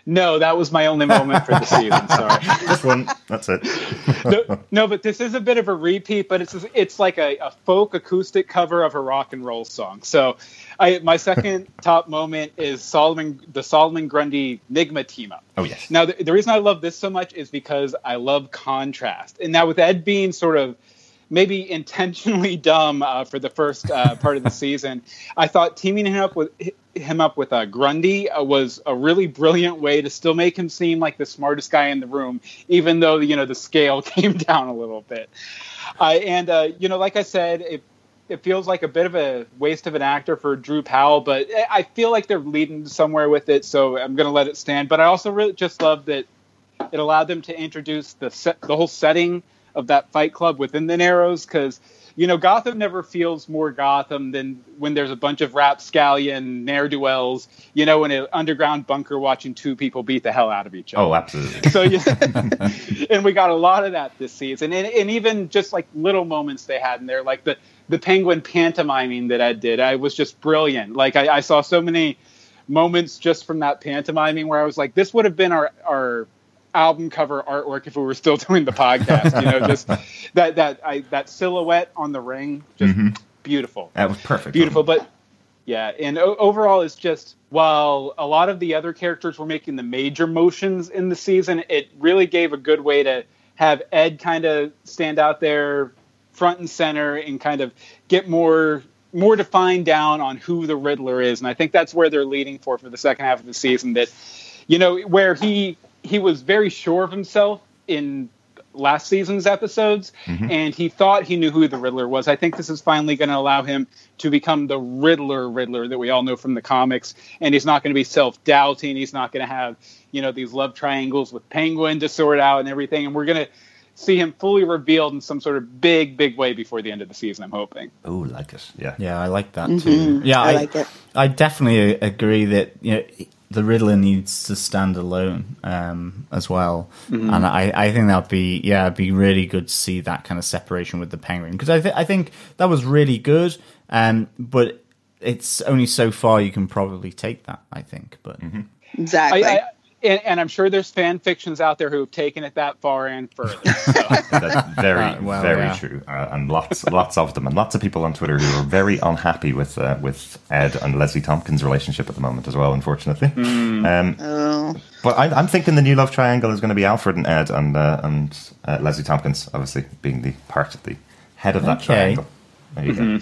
No, that was my only moment for the season. Sorry, just one. That's it. No, but this is a bit of a repeat, but it's like a folk acoustic cover of a rock and roll song. So, my second top moment is the Solomon Grundy Nygma team up. Oh yes. Now the reason I love this so much is because I love contrast, and now with Ed being sort of maybe intentionally dumb for the first part of the season, I thought teaming him up with Grundy was a really brilliant way to still make him seem like the smartest guy in the room, even though the scale came down a little bit. Like I said, it feels like a bit of a waste of an actor for Drew Powell, but I feel like they're leading somewhere with it, so I'm going to let it stand. But I also really just love that it allowed them to introduce the whole setting of that fight club within the Narrows, because Gotham never feels more Gotham than when there's a bunch of rapscallion ne'er-do-wells, in an underground bunker watching two people beat the hell out of each other. Oh, absolutely. So, and we got a lot of that this season. And even just like little moments they had in there, like the penguin pantomiming that Ed did, I was just brilliant. Like I saw so many moments just from that pantomiming where I was like, this would have been our album cover artwork if we were still doing the podcast. Just that silhouette on the ring, just beautiful. That was perfect. Beautiful, but yeah. And overall, it's just, while a lot of the other characters were making the major motions in the season, it really gave a good way to have Ed kind of stand out there front and center and kind of get more defined down on who the Riddler is. And I think that's where they're leading for the second half of the season, that, you know, where he was very sure of himself in last season's episodes, and he thought he knew who the Riddler was. I think this is finally going to allow him to become the Riddler that we all know from the comics. And he's not going to be self-doubting. He's not going to have, you know, these love triangles with Penguin to sort out and everything. And we're going to see him fully revealed in some sort of big way before the end of the season, I'm hoping. Oh, like it. Yeah. Yeah, I like that too. Yeah, I like it. I definitely agree that, you know, the Riddler needs to stand alone as well. And I think that'd be, yeah, it'd be really good to see that kind of separation with the Penguin, because I think that was really good. But it's only so far you can probably take that, I think. But exactly. And I'm sure there's fan fictions out there who have taken it that far and further. So. That's very true. And lots of them. And lots of people on Twitter who are very unhappy with Ed and Leslie Tompkins' relationship at the moment as well, unfortunately. But I'm thinking the new love triangle is going to be Alfred and Ed and Leslie Tompkins, obviously, being the part of the head of that triangle. There you go.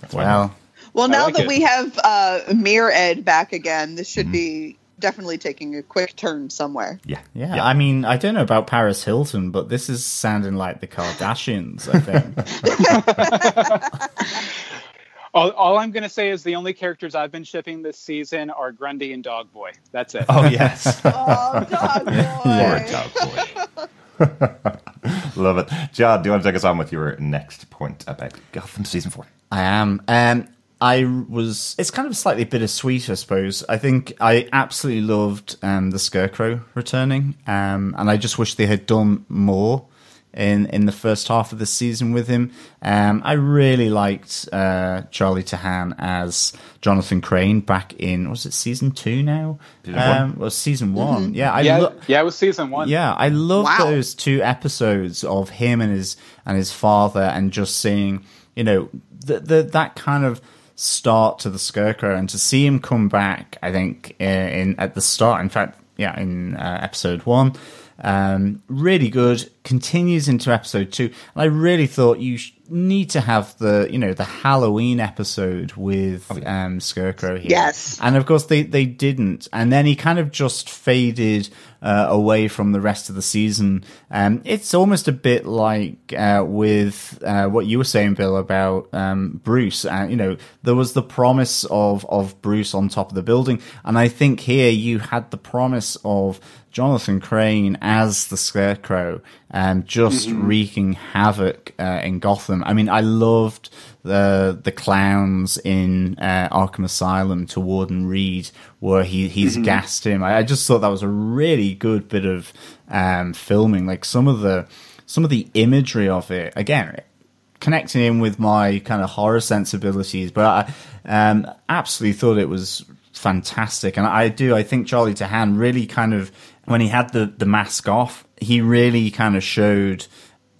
That's wow. Well, now like that we have Mere Ed back again, this should be definitely taking a quick turn somewhere. Yeah. I mean, I don't know about Paris Hilton, but this is sounding like the Kardashians, I think. all I'm going to say is the only characters I've been shipping this season are Grundy and Dog Boy. That's it. Oh, yes. Oh, Dog Boy. Lord, Dog Boy. Love it. John, do you want to take us on with your next point about Gotham Season 4? I am. It's kind of slightly bittersweet, I suppose. I think I absolutely loved the Scarecrow returning, and I just wish they had done more in the first half of the season with him. I really liked Charlie Tahan as Jonathan Crane back in, was it season 2 now? Season 1. Mm-hmm. Yeah, it was season 1. Yeah, I loved those 2 episodes of him and his father, and just seeing, you know, that kind of start to the Scarecrow, and to see him come back, I think, in episode 1, really good, continues into episode 2. And I really thought you need to have the Halloween episode with Scarecrow here. Yes. And of course they didn't. And then he kind of just faded away from the rest of the season. It's almost a bit like with what you were saying, Bill, about Bruce. You know, there was the promise of Bruce on top of the building, and I think here you had the promise of Jonathan Crane as the Scarecrow, just wreaking havoc in Gotham. I mean, I loved the clowns in Arkham Asylum to Warden Reed, where he's gassed him. I just thought that was a really good bit of filming. Like some of the imagery of it, again, connecting in with my kind of horror sensibilities. But I absolutely thought it was fantastic, and I think Charlie Tahan really kind of, when he had the mask off, he really kind of showed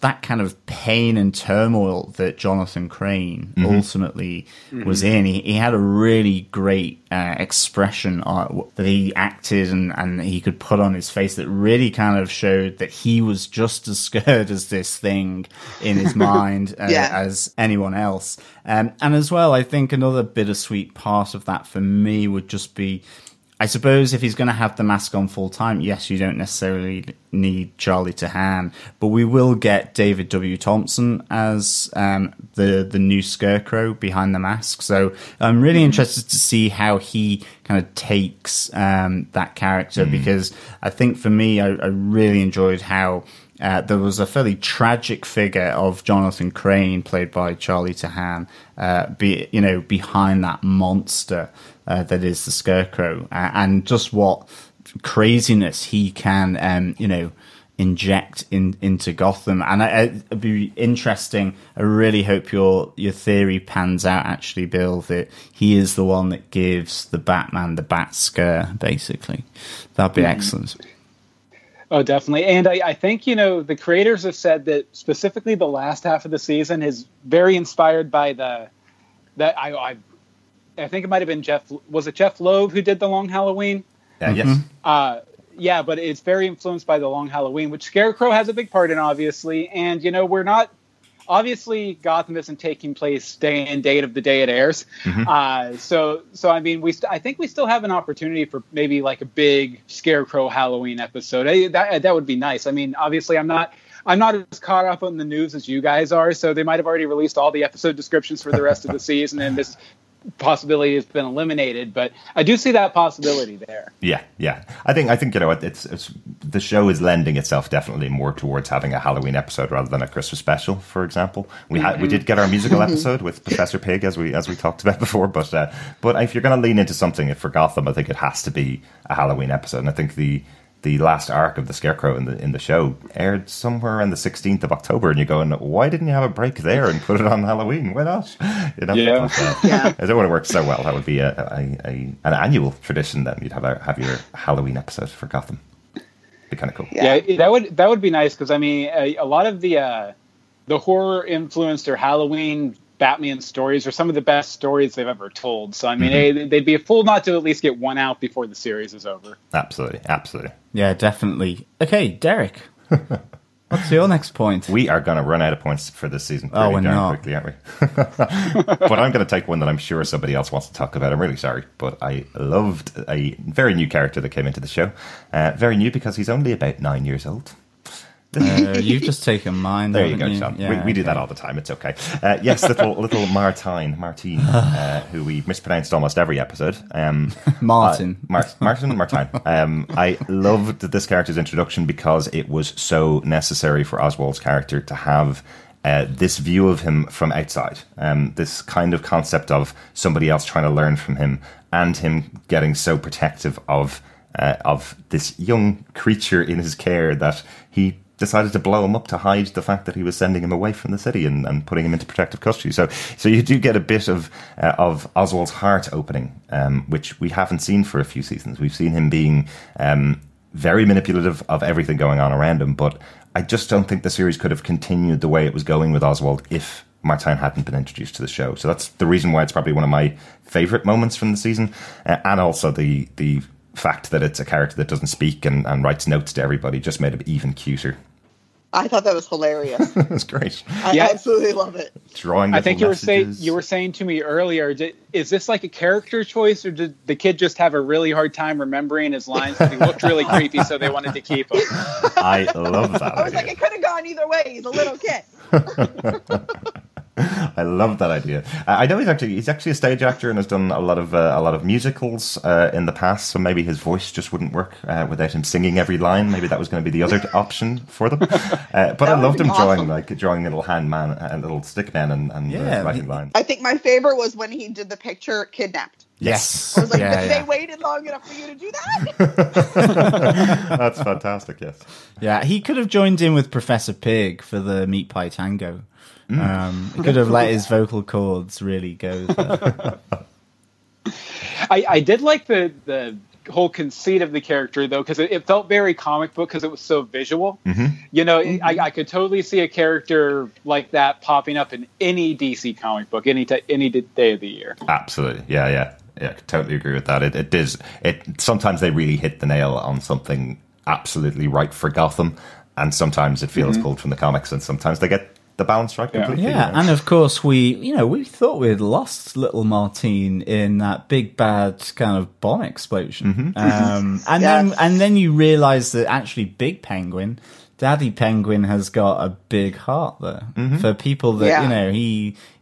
that kind of pain and turmoil that Jonathan Crane ultimately was in. He had a really great expression that he acted and he could put on his face that really kind of showed that he was just as scared as this thing in his mind as anyone else. And as well, I think another bittersweet part of that for me would just be, I suppose if he's going to have the mask on full time, yes, you don't necessarily need Charlie Tahan, but we will get David W. Thompson as the new Scarecrow behind the mask. So I'm really interested to see how he kind of takes that character, because I think for me, I really enjoyed how there was a fairly tragic figure of Jonathan Crane, played by Charlie Tahan, behind that monster that is the Scarecrow, and just what craziness he can, inject into Gotham. And it'd be interesting. I really hope your theory pans out, actually, Bill, that he is the one that gives the Batman the bat scare, basically. That'd be excellent. Oh, definitely. And I think, you know, the creators have said that specifically the last half of the season is very inspired by I think it might have been Jeff Loeb who did The Long Halloween? Yes. But it's very influenced by The Long Halloween, which Scarecrow has a big part in, obviously. And, you know, we're not obviously Gotham isn't taking place day and date of the day it airs. Mm-hmm. I think we still have an opportunity for maybe like a big Scarecrow Halloween episode. That would be nice. I mean, obviously I'm not as caught up on the news as you guys are, so they might have already released all the episode descriptions for the rest of the season, and this possibility has been eliminated. But I do see that possibility there. Yeah. I think it's the show is lending itself definitely more towards having a Halloween episode rather than a Christmas special. For example, we did get our musical episode with Professor Pig, as we talked about before. But if you're going to lean into something for Gotham, I think it has to be a Halloween episode, and I think the last arc of the Scarecrow in the show aired somewhere around the 16th of October, and you're going, why didn't you have a break there and put it on Halloween? Why not? Yeah. I don't want to work so well. That would be an annual tradition then. You'd have your Halloween episode for Gotham. It'd be kind of cool. Yeah, that would be nice, because I mean, a lot of the horror influenced or Halloween Batman stories are some of the best stories they've ever told. So I mean, they'd be a fool not to at least get one out before the series is over. Absolutely. Yeah, definitely. Okay, Derek, what's your next point? We are going to run out of points for this season pretty darn quickly, aren't we? But I'm going to take one that I'm sure somebody else wants to talk about. I'm really sorry, but I loved a very new character that came into the show. Very new because he's only about 9 years old. You've just taken mine. There you go, Sean. Yeah, we do that all the time. It's okay. Yes, little Martin, who we mispronounced almost every episode. Martin. I loved this character's introduction because it was so necessary for Oswald's character to have this view of him from outside. This kind of concept of somebody else trying to learn from him, and him getting so protective of this young creature in his care that he decided to blow him up to hide the fact that he was sending him away from the city and putting him into protective custody. So you do get a bit of Oswald's heart opening, which we haven't seen for a few seasons. We've seen him being very manipulative of everything going on around him, but I just don't think the series could have continued the way it was going with Oswald if Martin hadn't been introduced to the show. So that's the reason why it's probably one of my favourite moments from the season, and also the fact that it's a character that doesn't speak and writes notes to everybody just made it even cuter. I thought that was hilarious. That's great. I absolutely love it. Drawing. I think you were saying to me earlier, is this like a character choice, or did the kid just have a really hard time remembering his lines? He looked really creepy, so they wanted to keep him. I love that. I was idea. Like, it could have gone either way. He's a little kid. I love that idea. I know he's actually a stage actor and has done a lot of musicals in the past, so maybe his voice just wouldn't work without him singing every line. Maybe that was going to be the other option for them. But I loved him drawing little hand man and little stick man and writing lines. I think my favorite was when he did the picture Kidnapped. Yes. I was like, they waited long enough for you to do that? That's fantastic, yes. Yeah, he could have joined in with Professor Pig for the meat pie tango. He could have let his vocal cords really go there. I did like the whole conceit of the character, though, because it felt very comic book because it was so visual. Mm-hmm. You know, I could totally see a character like that popping up in any DC comic book any day of the year. Absolutely. Yeah, I totally agree with that. It sometimes they really hit the nail on something absolutely right for Gotham, and sometimes it feels pulled from the comics, and sometimes they get the balance right completely. Yeah, and of course we thought we'd lost little Martin in that big bad kind of bomb explosion. Then you realise that actually Big Penguin, Daddy Penguin, has got a big heart there for people that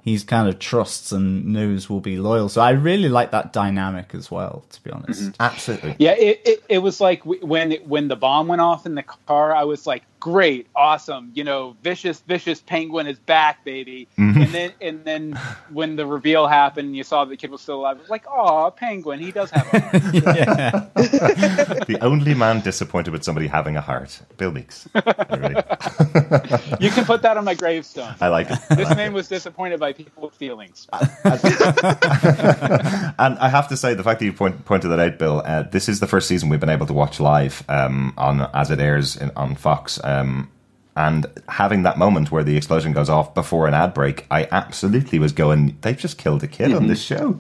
he's kind of trusts and knows will be loyal. So I really like that dynamic as well, to be honest. Absolutely. Yeah, it was like when the bomb went off in the car, I was like, great, awesome, you know, vicious Penguin is back, baby. And then when the reveal happened and you saw the kid was still alive, I was like, aw, Penguin, he does have a heart. The only man disappointed with somebody having a heart, Bill Meeks. You can put that on my gravestone. I like it. This man was disappointed by people with feelings. And I have to say, the fact that you pointed that out, Bill, this is the first season we've been able to watch live on as it airs on Fox, and having that moment where the explosion goes off before an ad break, I absolutely was going, they've just killed a kid on this show.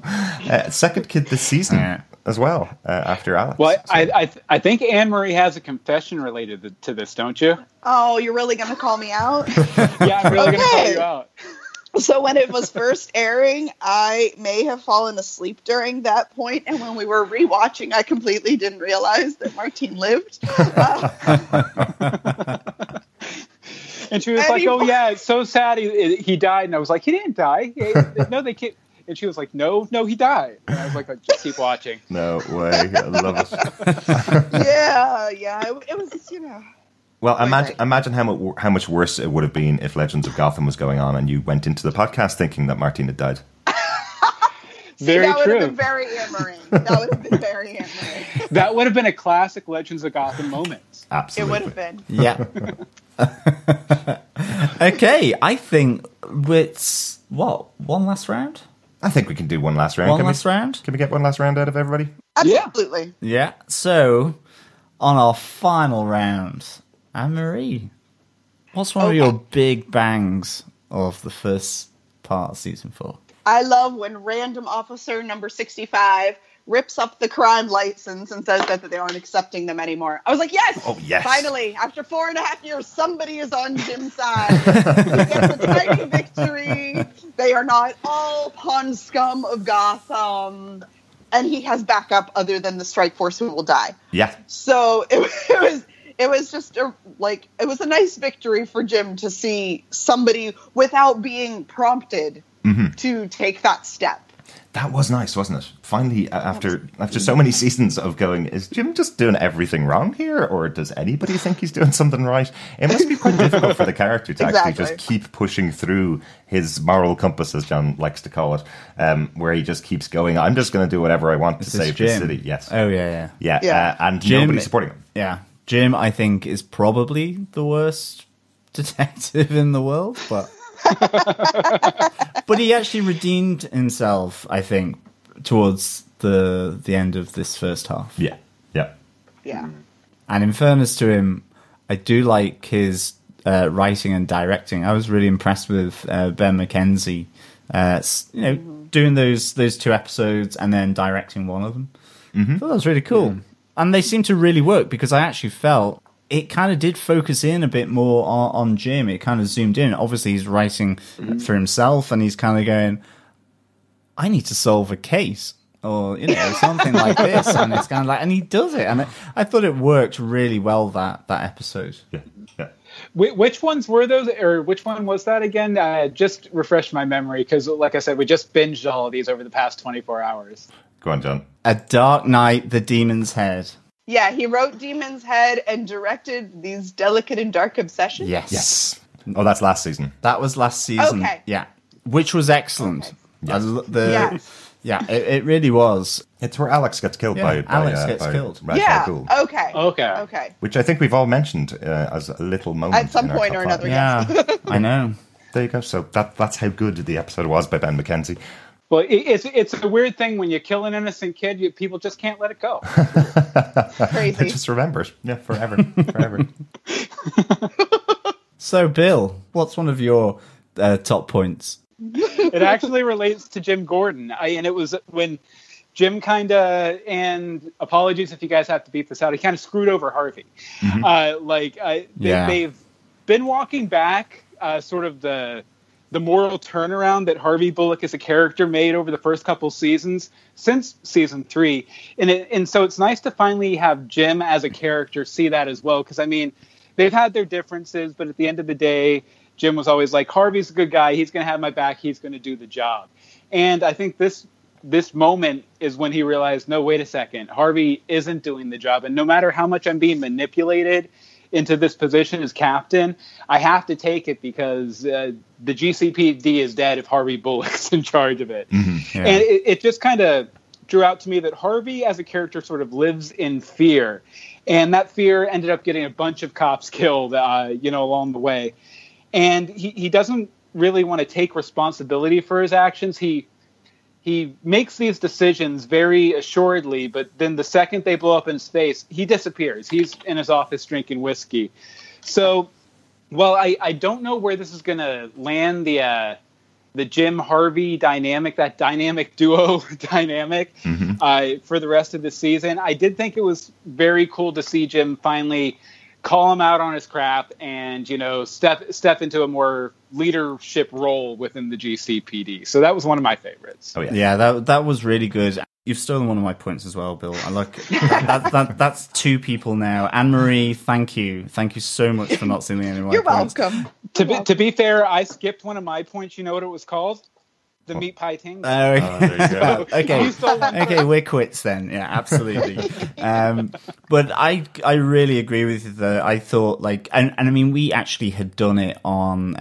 Second kid this season. as well after Alex. Well, so. I think Anne-Marie has a confession related to this, don't you? Oh, you're really going to call me out? Yeah, I'm really going to call you out. So when it was first airing, I may have fallen asleep during that point, and when we were rewatching, I completely didn't realize that Martine lived. And she was like, "Oh yeah, it's so sad he died." And I was like, "He didn't die. No, they can't." And she was like, no, he died. And I was like, just keep watching. No way. I love it. Yeah. It was, you know. Well, imagine how much worse it would have been if Legends of Gotham was going on and you went into the podcast thinking that Martine had died. That would have been very hammering. That would have been a classic Legends of Gotham moment. Absolutely. It would have been. Yeah. Okay, I think it's, one last round? I think we can do one last round. Can we get one last round out of everybody? Absolutely. Yeah. So, on our final round... Anne-Marie, what's one of your big bangs of the first part of season 4? I love when random officer number 65 rips up the crime license and says that they aren't accepting them anymore. I was like, yes! Oh, yes! Finally, after 4.5 years, somebody is on Jim's side. He gets a tiny victory. They are not all pawn scum of Gotham. And he has backup other than the strike force who will die. Yeah. So it was... It was just it was a nice victory for Jim to see somebody without being prompted to take that step. That was nice, wasn't it? Finally, after so many seasons of going, is Jim just doing everything wrong here? Or does anybody think he's doing something right? It must be quite difficult for the character to actually just keep pushing through his moral compass, as John likes to call it, where he just keeps going, I'm just going to do whatever I want to save this city. Yes. Oh, yeah. And Jim, nobody's supporting him. Yeah. Jim, I think, is probably the worst detective in the world, but he actually redeemed himself, I think, towards the end of this first half. Yeah. And in fairness to him, I do like his writing and directing. I was really impressed with Ben McKenzie, doing those 2 episodes and then directing one of them. Mm-hmm. I thought that was really cool. Yeah. And they seem to really work because I actually felt it kind of did focus in a bit more on Jim. It kind of zoomed in. Obviously, he's writing for himself and he's kind of going, I need to solve a case or, something like this. And it's kind of like, and he does it. And I thought it worked really well, that episode. Yeah. Which ones were those? Or which one was that again? Just refresh my memory because, like I said, we just binged all of these over the past 24 hours. Go on, John. A Dark Knight, The Demon's Head. Yeah, he wrote Demon's Head and directed These Delicate and Dark Obsessions. Yes. Oh, that's last season. That was last season. Okay. Yeah. Which was excellent. Okay. Yes. Yeah, it really was. It's where Alex gets killed by Alex gets killed. Ra's al Ghul. Okay. Which I think we've all mentioned as a little moment. At some point or another, yes. I know. There you go. So that's how good the episode was by Ben McKenzie. Well, it's a weird thing when you kill an innocent kid, people just can't let it go. Crazy. They just remember it. Yeah, forever. So, Bill, what's one of your top points? It actually relates to Jim Gordon. And it was when Jim kind of, and apologies if you guys have to beat this out, he kind of screwed over Harvey. Mm-hmm. They've been walking back sort of the moral turnaround that Harvey Bullock as a character made over the first couple seasons since season 3. And so it's nice to finally have Jim as a character see that as well. Because, I mean, they've had their differences, but at the end of the day, Jim was always like, Harvey's a good guy. He's going to have my back. He's going to do the job. And I think this moment is when he realized, no, wait a second. Harvey isn't doing the job. And no matter how much I'm being manipulated into this position as captain, I have to take it because the GCPD is dead if Harvey Bullock's in charge of it. Mm-hmm, yeah. And it just kind of drew out to me that Harvey as a character sort of lives in fear. And that fear ended up getting a bunch of cops killed, along the way. And he doesn't really want to take responsibility for his actions. He makes these decisions very assuredly, but then the second they blow up in space, he disappears. He's in his office drinking whiskey. So, I don't know where this is going to land the Jim Harvey dynamic, that dynamic duo dynamic for the rest of the season. I did think it was very cool to see Jim finally call him out on his crap and, you know, step into a more leadership role within the GCPD. So that was one of my favorites. Oh, yeah. Yeah, that was really good. You've stolen one of my points as well, Bill. I like that's two people now. Anne-Marie, thank you. Thank you so much for not stealing any of my points. Welcome. To be fair, I skipped one of my points. You know what it was called? The meat pie thing. Oh, there you go. Okay, we're quits then. Yeah, absolutely. But I really agree with you though. I thought and I mean, we actually had done it on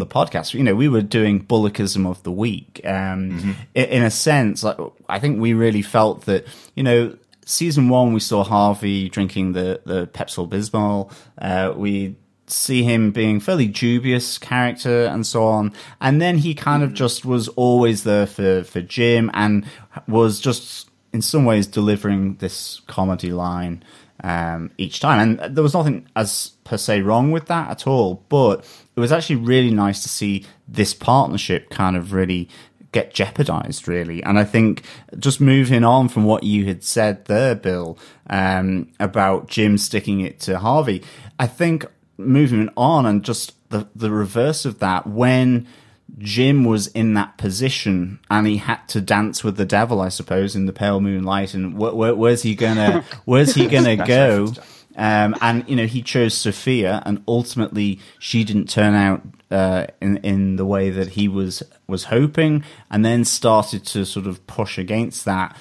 the podcast. You know, we were doing Bullockism of the Week. In a sense, like, I think we really felt that, you know, season one, we saw Harvey drinking the Pepsi Bismol. We see him being fairly dubious character and so on, and then he kind of just was always there for Jim and was just in some ways delivering this comedy line each time, and there was nothing as per se wrong with that at all, but it was actually really nice to see this partnership kind of really get jeopardized, really. And I think, just moving on from what you had said there, Bill, about Jim sticking it to Harvey, I think moving on, and just the reverse of that, when Jim was in that position and he had to dance with the devil, I suppose, in the pale moonlight, and where's he gonna go? And, you know, he chose Sophia, and ultimately she didn't turn out in the way that he was hoping, and then started to sort of push against that.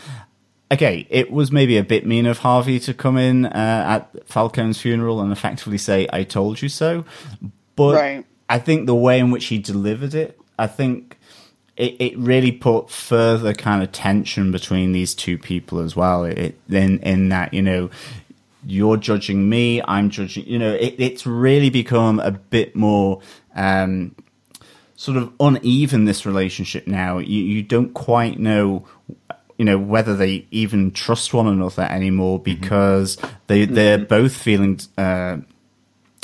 Okay, it was maybe a bit mean of Harvey to come in at Falcone's funeral and effectively say, I told you so. But right. I think the way in which he delivered it, I think it really put further kind of tension between these two people as well. In that, you know, you're judging me, I'm judging, you know, it's really become a bit more sort of uneven, this relationship now. You don't quite know, you know, whether they even trust one another anymore, because they're both feeling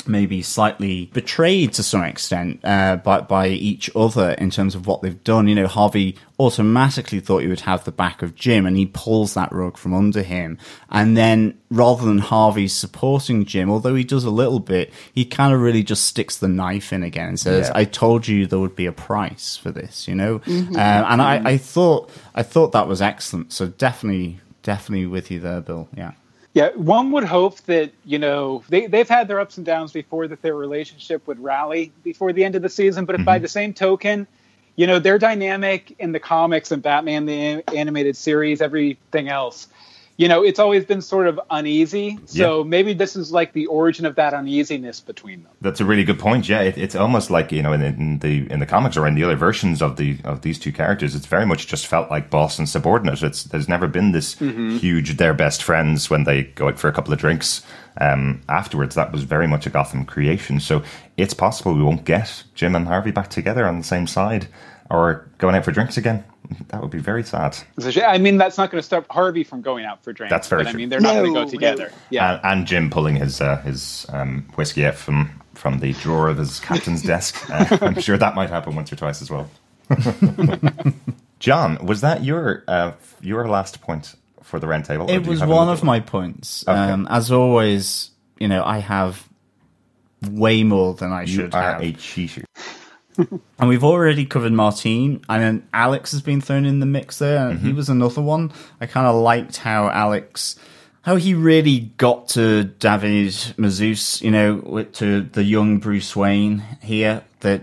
maybe slightly betrayed to some extent by each other in terms of what they've done. You know, Harvey automatically thought he would have the back of Jim, and he pulls that rug from under him. And then, rather than Harvey supporting Jim, although he does a little bit, he kind of really just sticks the knife in again and says, I told you there would be a price for this, you know? And I thought that was excellent. So definitely with you there, Bill. Yeah. Yeah, one would hope that, you know, they've had their ups and downs before, that their relationship would rally before the end of the season. But if by the same token, you know, their dynamic in the comics and Batman, the animated series, everything else, you know, it's always been sort of uneasy. So maybe this is like the origin of that uneasiness between them. That's a really good point. Yeah, it's almost like, you know, in the comics or in the other versions of these two characters, it's very much just felt like boss and subordinate. There's never been this huge they're best friends when they go out for a couple of drinks afterwards. That was very much a Gotham creation. So it's possible we won't get Jim and Harvey back together on the same side or going out for drinks again. That would be very sad. I mean, that's not going to stop Harvey from going out for drinks. That's very true. I mean, they're not going to go together. No. Yeah, and Jim pulling his whiskey out from the drawer of his captain's desk. I'm sure that might happen once or twice as well. John, was that your last point for the round table? It was one of my points. Okay. As always, you know, I have way more than I should have. You are a cheater. And we've already covered Martin, and then Alex has been thrown in the mix there, and he was another one. I kind of liked how Alex, how he really got to David Mazouz, you know, to the young Bruce Wayne here, that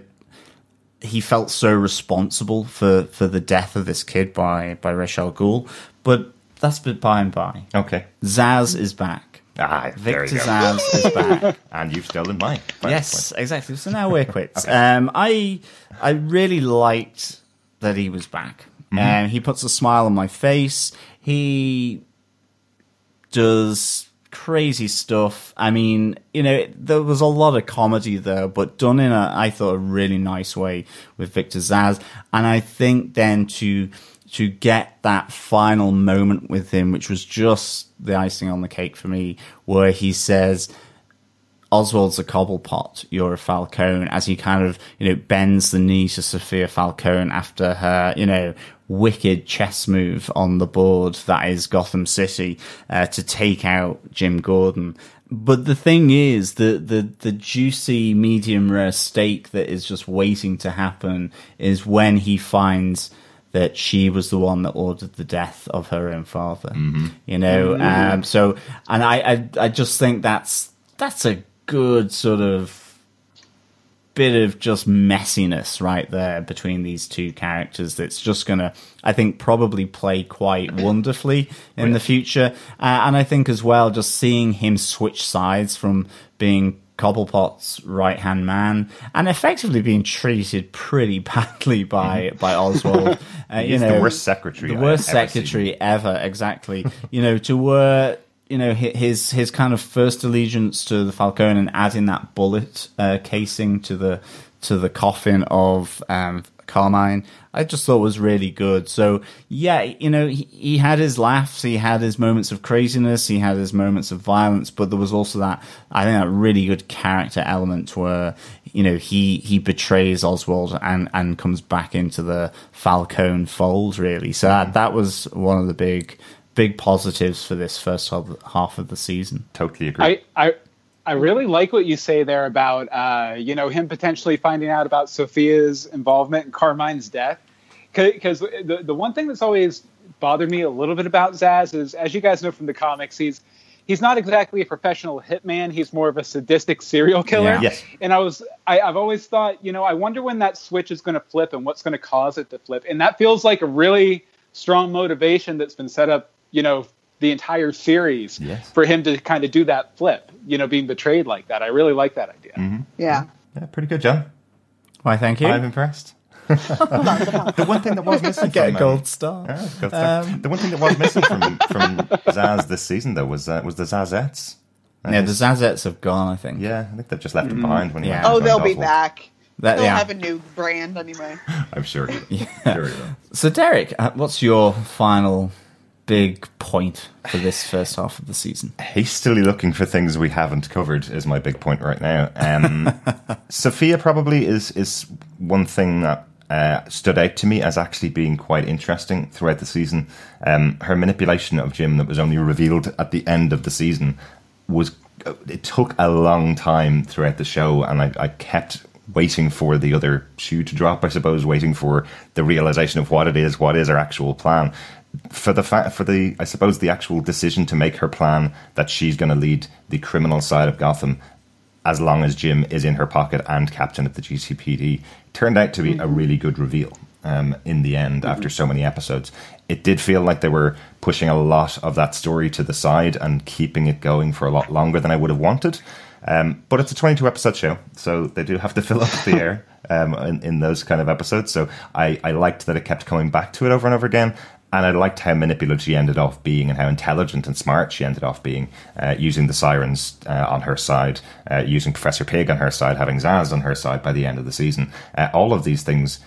he felt so responsible for the death of this kid by Ra's al Ghul. But that's a bit by and by. Okay. Zsasz is back. Ah, Victor Zsasz is back, and you've stolen mine. Yes, exactly. So now we're quits. Okay. I really liked that he was back. He puts a smile on my face. He does crazy stuff. I mean, you know, there was a lot of comedy there, but done in I thought a really nice way with Victor Zsasz. And I think then to get that final moment with him, which was just the icing on the cake for me, where he says, Oswald's a Cobblepot, you're a Falcone, as he kind of, you know, bends the knee to Sophia Falcone after her, you know, wicked chess move on the board that is Gotham City, to take out Jim Gordon. But the thing is, the juicy medium rare stake that is just waiting to happen is when he finds that she was the one that ordered the death of her own father. Mm-hmm. You know, so, and I just think that's a good sort of bit of just messiness right there between these two characters that's just gonna, I think, probably play quite wonderfully in the future. And I think as well, just seeing him switch sides from being Cobblepot's right-hand man and effectively being treated pretty badly by Oswald. He's the worst secretary. The worst secretary ever, exactly. You know, to where... you know, his kind of first allegiance to the Falcone and adding that bullet casing to the coffin of Carmine, I just thought was really good. So yeah, you know, he had his laughs, he had his moments of craziness, he had his moments of violence, but there was also that, I think, that really good character element where, you know, he betrays Oswald and comes back into the Falcone fold, really. So that was one of the big positives for this first half of the season. Totally agree. I really like what you say there about, you know, him potentially finding out about Sophia's involvement in Carmine's death. Because the one thing that's always bothered me a little bit about Zsasz is, as you guys know from the comics, he's not exactly a professional hitman. He's more of a sadistic serial killer. Yeah. Yes. And I've always thought, you know, I wonder when that switch is going to flip and what's going to cause it to flip. And that feels like a really strong motivation that's been set up, you know, the entire series for him to kind of do that flip, you know, being betrayed like that. I really like that idea. Mm-hmm. Yeah. Pretty good, John. Why, thank you. I'm impressed. The one thing that was missing from Zsasz this season, though, was the Zsazettes. Yeah, the Zsazettes have gone, I think. Yeah, I think they've just left them behind when he went. Oh, they'll be back. They'll have a new brand anyway. I'm sure. Sure he will. So, Derek, what's your final big point for this first half of the season? Hastily looking for things we haven't covered is my big point right now. Sophia probably is one thing that stood out to me as actually being quite interesting throughout the season. Her manipulation of Jim that was only revealed at the end of the season it took a long time throughout the show, and I kept waiting for the other shoe to drop, I suppose, waiting for the realization of what is her actual plan. I suppose the actual decision to make her plan that she's going to lead the criminal side of Gotham as long as Jim is in her pocket and captain of the GCPD turned out to be a really good reveal in the end after so many episodes. It did feel like they were pushing a lot of that story to the side and keeping it going for a lot longer than I would have wanted. But it's a 22-episode show, so they do have to fill up the air in those kind of episodes. So I liked that it kept coming back to it over and over again. And I liked how manipulative she ended off being and how intelligent and smart she ended off being, using the sirens on her side, using Professor Pig on her side, having Zsasz on her side by the end of the season. All of these things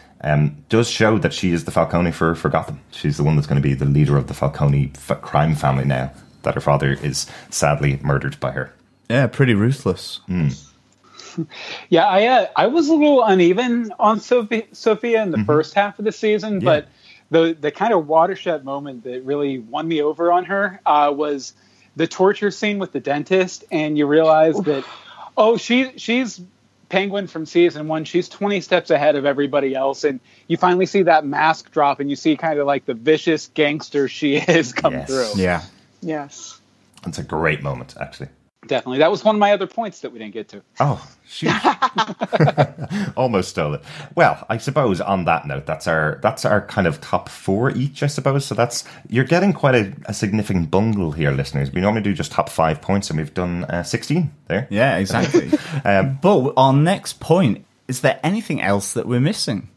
does show that she is the Falcone for Gotham. She's the one that's going to be the leader of the Falcone crime family now that her father is sadly murdered by her. Yeah, pretty ruthless. Mm. Yeah, I was a little uneven on Sophia in the first half of the season, but the kind of watershed moment that really won me over on her was the torture scene with the dentist, and you realize that, oh, she's Penguin from season one. She's 20 steps ahead of everybody else, and you finally see that mask drop, and you see kind of like the vicious gangster she is come through. Yeah. Yes. That's a great moment, actually. Definitely. That was one of my other points that we didn't get to. Oh, shoot. Almost stole it. Well, I suppose on that note, that's our kind of top four each, I suppose. So that's, you're getting quite a significant bungle here, listeners. We normally do just top 5 points, and we've done 16 there. Yeah, exactly. But our next point, is there anything else that we're missing?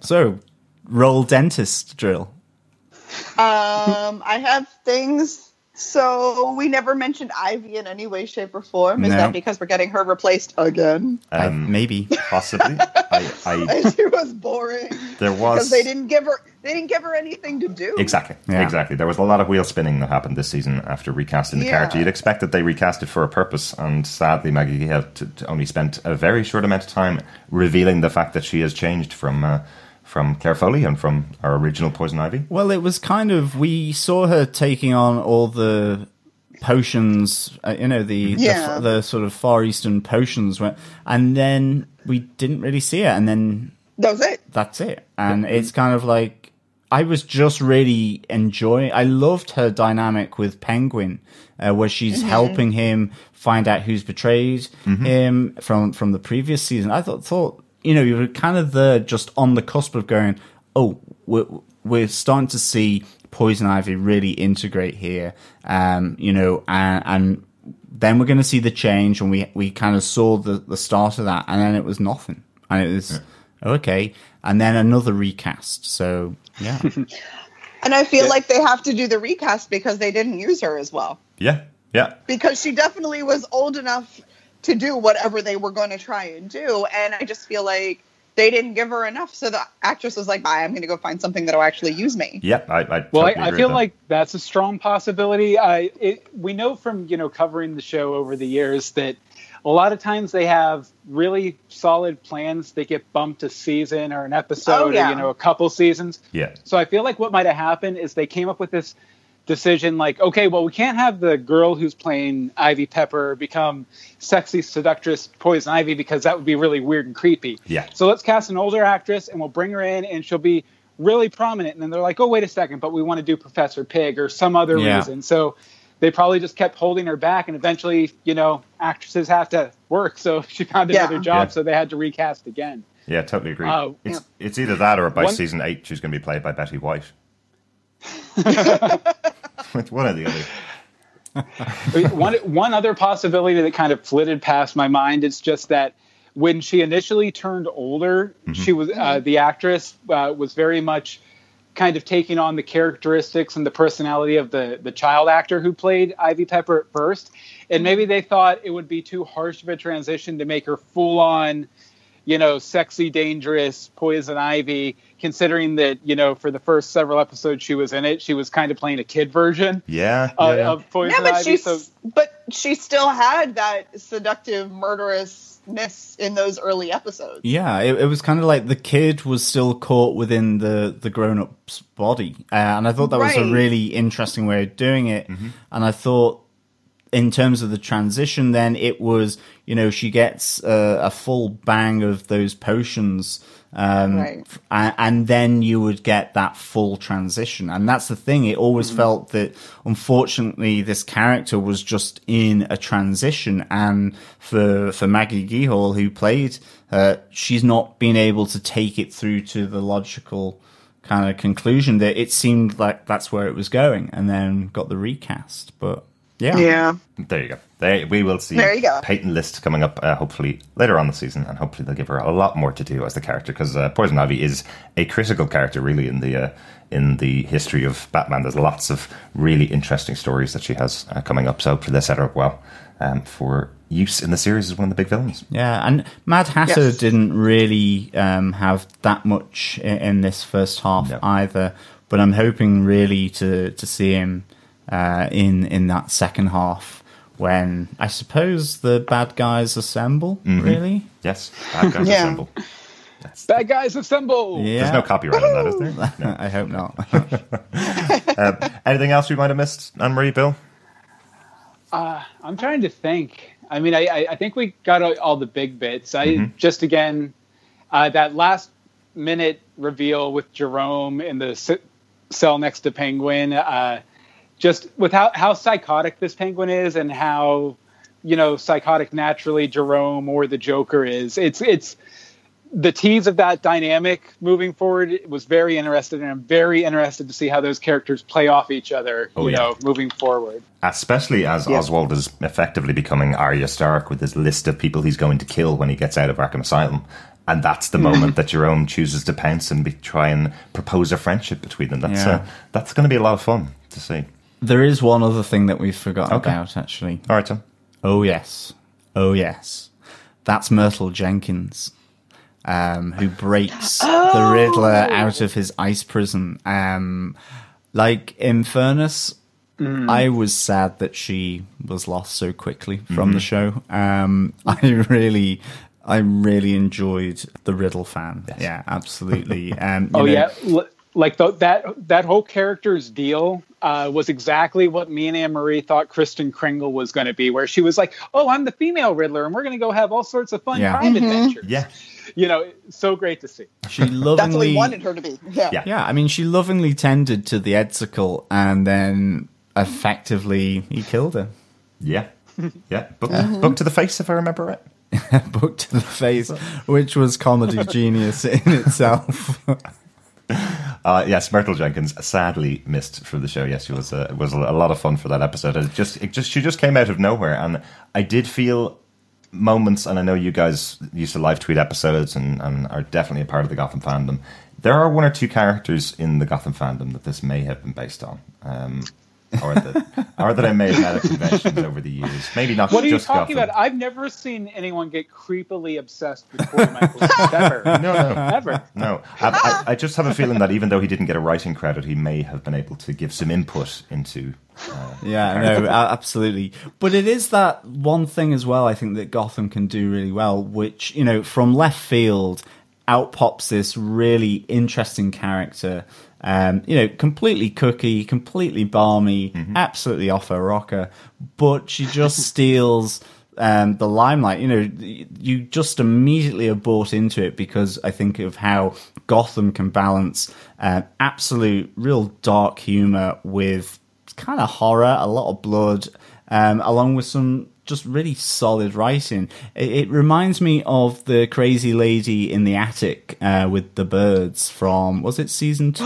So, roll dentist drill. I have things So we never mentioned Ivy in any way, shape, or form. Is that because we're getting her replaced again? Maybe, possibly. She was boring. There was because they didn't give her anything to do. Exactly. There was a lot of wheel spinning that happened this season after recasting the character. You'd expect that they recast it for a purpose, and sadly, Maggie had only spent a very short amount of time revealing the fact that she has changed from Claire Foley and from our original Poison Ivy? Well, it was kind of... We saw her taking on all the potions, the sort of Far Eastern potions. And then we didn't really see it. And then... That's it. And it's kind of like... I was just really enjoying... I loved her dynamic with Penguin, where she's helping him find out who's betrayed him from the previous season. I thought you were kind of there just on the cusp of going, oh, we're starting to see Poison Ivy really integrate here, and then we're going to see the change, and we kind of saw the start of that, and then it was nothing. And it was, okay, and then another recast, so, yeah. And I feel like they have to do the recast because they didn't use her as well. Yeah. Because she definitely was old enough to do whatever they were going to try and do. And I just feel like they didn't give her enough. So the actress was like, bye, I'm going to go find something that will actually use me. Yeah, I feel like that's a strong possibility. We know from, covering the show over the years that a lot of times they have really solid plans that get bumped a season or an episode or, a couple seasons. Yeah. So I feel like what might have happened is they came up with this decision like, okay, well, we can't have the girl who's playing Ivy Pepper become sexy seductress Poison Ivy because that would be really weird and creepy. Yeah. So let's cast an older actress and we'll bring her in and she'll be really prominent. And then they're like, oh, wait a second, but we want to do Professor Pig or some other reason. So they probably just kept holding her back, and eventually, actresses have to work. So she found another job, so they had to recast again. Yeah, totally agree. It's either that or by season 8, she's going to be played by Betty White. One or the other. One other possibility that kind of flitted past my mind is just that when she initially turned older, she was the actress was very much kind of taking on the characteristics and the personality of the child actor who played Ivy Pepper at first, and maybe they thought it would be too harsh of a transition to make her full on, sexy, dangerous Poison Ivy, considering that, for the first several episodes she was in it, she was kind of playing a kid version of Poison Ivy. But she still had that seductive, murderousness in those early episodes. Yeah, it was kind of like the kid was still caught within the grown-up's body. And I thought that was a really interesting way of doing it. Mm-hmm. And I thought, in terms of the transition, then it was, she gets a full bang of those potions, and then you would get that full transition. And that's the thing. It always felt that, unfortunately, this character was just in a transition. And for Maggie Gyllenhaal, who played her, she's not been able to take it through to the logical kind of conclusion that it seemed like that's where it was going, and then got the recast. But... Yeah. There you go. We will see Peyton List coming up hopefully later on the season, and hopefully they'll give her a lot more to do as the character, because Poison Ivy is a critical character really in the history of Batman. There's lots of really interesting stories that she has coming up, so hopefully they set her up well for use in the series as one of the big villains. Yeah, and Mad Hatter didn't really have that much in this first half either, but I'm hoping really to see him in that second half, when I suppose the bad guys assemble. Really? Yes, bad guys assemble. Bad guys assemble. Yeah. There's no copyright on that, is there? No. I hope not. Anything else we might have missed, Anne-Marie, Bill? I'm trying to think. I mean, I think we got all the big bits. That last minute reveal with Jerome in the cell next to Penguin. Just with how psychotic this Penguin is, and how, psychotic naturally Jerome or the Joker is. It's the tease of that dynamic moving forward. It was very interesting, and I'm very interested to see how those characters play off each other, moving forward. Especially as Oswald is effectively becoming Arya Stark with his list of people he's going to kill when he gets out of Arkham Asylum. And that's the moment that Jerome chooses to pounce and try and propose a friendship between them. That's going to be a lot of fun to see. There is one other thing that we've forgotten about, actually. All right, Tom. Oh, yes. Oh, yes. That's Myrtle Jenkins, who breaks the Riddler out of his ice prison. Like in Furnace, I was sad that she was lost so quickly from the show. I really enjoyed the Riddle fan. Yes. Yeah, absolutely. Like that whole character's deal was exactly what me and Anne-Marie thought Kristen Kringle was going to be, where she was like, oh, I'm the female Riddler, and we're going to go have all sorts of fun crime adventures. Yeah. You know, it's so great to see. She lovingly... That's what we wanted her to be. Yeah, I mean, she lovingly tended to the Edsel, and then effectively he killed her. Yeah. Book to the face, if I remember right. Book to the face, which was comedy genius in itself. Yes, Myrtle Jenkins, sadly missed from the show. Yes, she was a lot of fun for that episode. She just came out of nowhere, and I did feel moments. And I know you guys used to live tweet episodes, and are definitely a part of the Gotham fandom. There are one or two characters in the Gotham fandom that this may have been based on, or that I may have had at conventions over the years. Maybe not. What are you talking about? I've never seen anyone get creepily obsessed with Corey Michael Smith ever. No. I just have a feeling that even though he didn't get a writing credit, he may have been able to give some input into. Absolutely. But it is that one thing as well, I think, that Gotham can do really well, which, you know, from left field, out pops this really interesting character. You know, completely cookie, completely balmy, absolutely off her rocker, but she just steals the limelight. You know, you just immediately are bought into it because I think of how Gotham can balance absolute real dark humor with kind of horror, a lot of blood, along with some just really solid writing. It reminds me of the crazy lady in the attic with the birds from, was it season 2?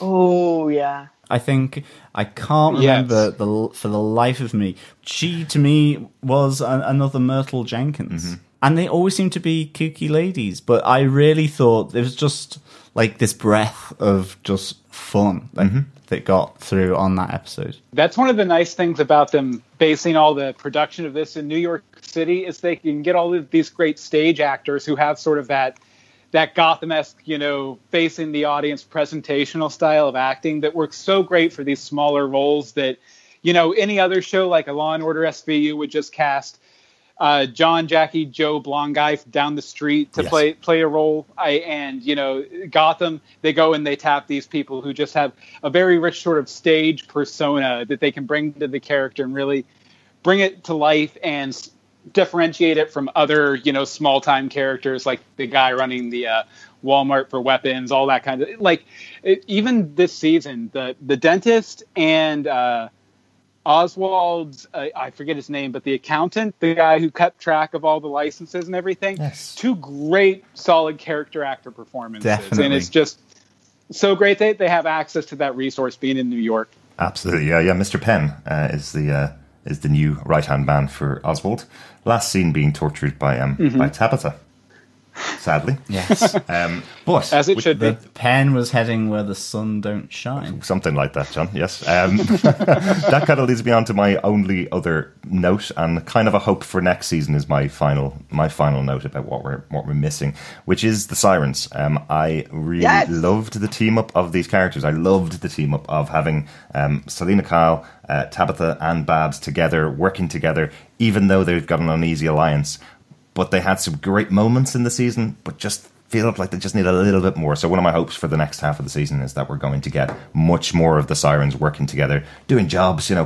Oh yeah, I think I can't remember for the life of me. She to me was another Myrtle Jenkins, and they always seem to be kooky ladies. But I really thought it was just like this breath of just fun that got through on that episode. That's one of the nice things about them basing all the production of this in New York City, is they can get all of these great stage actors who have sort of that Gotham-esque, you know, facing the audience presentational style of acting that works so great for these smaller roles that, you know, any other show like a Law & Order SVU would just cast John, Jackie, Joe, blonde guy down the street to play a role. And, you know, Gotham, they go and they tap these people who just have a very rich sort of stage persona that they can bring to the character and really bring it to life and differentiate it from other, you know, small time characters like the guy running the Walmart for weapons, all that kind of, like, even this season, the dentist and Oswald's, I forget his name, but the accountant, the guy who kept track of all the licenses and everything. Yes. Two great, solid character actor performances. Definitely. And it's just so great that they have access to that resource being in New York. Absolutely. Yeah, Mr. Penn is the new right-hand man for Oswald. Last seen being tortured by Tabitha. Sadly, yes. But as it should be, the pen was heading where the sun don't shine. Something like that, John. Yes. That kind of leads me on to my only other note, and kind of a hope for next season is my final note about what we're missing, which is the sirens. I really loved the team up of these characters. I loved the team up of having Selena Kyle, Tabitha, and Babs together, working together, even though they've got an uneasy alliance. But they had some great moments in the season, but just feel like they just need a little bit more. So one of my hopes for the next half of the season is that we're going to get much more of the sirens working together, doing jobs, you know,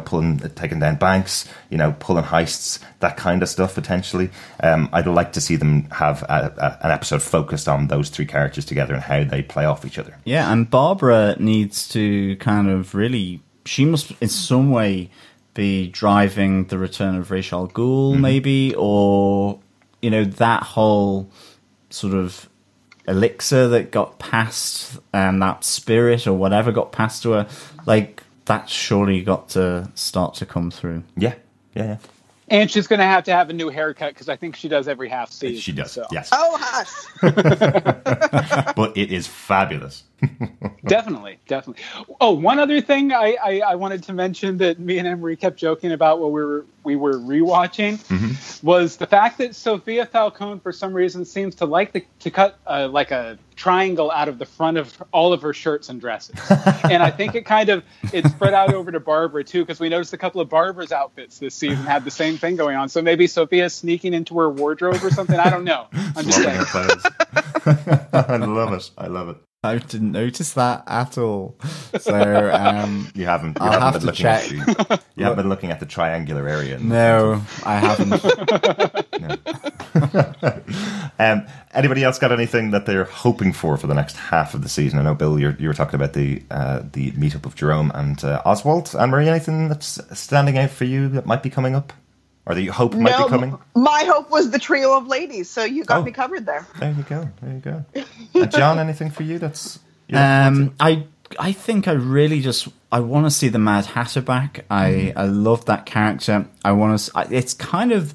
taking down banks, you know, pulling heists, that kind of stuff, potentially. I'd like to see them have an episode focused on those three characters together and how they play off each other. Yeah, and Barbara needs to kind of really... She must, in some way, be driving the return of Ra's al Ghul, maybe, or... You know, that whole sort of elixir that got passed, that spirit or whatever got passed to her, like, that's surely got to start to come through. Yeah. And she's going to have a new haircut, because I think she does every half season. She does, so. Yes. Oh, hush! But it is fabulous. Definitely. Oh, one other thing I wanted to mention that me and Emery kept joking about while we were rewatching was the fact that Sophia Falcone for some reason seems to like to cut like a triangle out of the front of all of her shirts and dresses, and I think it spread out over to Barbara too, because we noticed a couple of Barbara's outfits this season had the same thing going on. So maybe Sophia's sneaking into her wardrobe or something. I don't know. I'm just saying. I love it. I didn't notice that at all. So you haven't been looking at the triangular area. No, I haven't. Anybody else got anything that they're hoping for the next half of the season? I know, Bill, you were talking about the meetup of Jerome and Oswald. Anne-Marie, anything that's standing out for you that might be coming up? Or that you hope might be coming? My hope was the trio of ladies, so you got me covered there. There you go. John, anything for you that's... I think I really just... I want to see the Mad Hatter back. I love that character. I want to... It's kind of...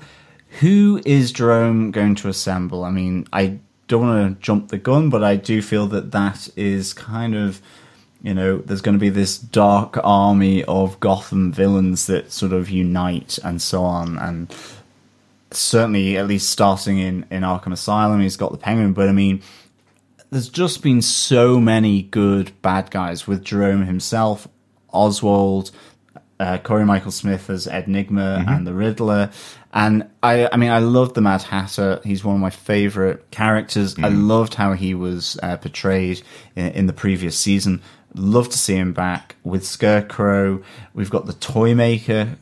Who is Jerome going to assemble? I mean, I don't want to jump the gun, but I do feel that is kind of... You know, there's going to be this dark army of Gotham villains that sort of unite and so on. And certainly, at least starting in Arkham Asylum, he's got the Penguin. But, I mean, there's just been so many good bad guys with Jerome himself, Oswald, Corey Michael Smith as Ed Nygma and the Riddler. And, I love the Mad Hatter. He's one of my favourite characters. I loved how he was portrayed in the previous season. Love to see him back with Scarecrow. We've got the Toy Maker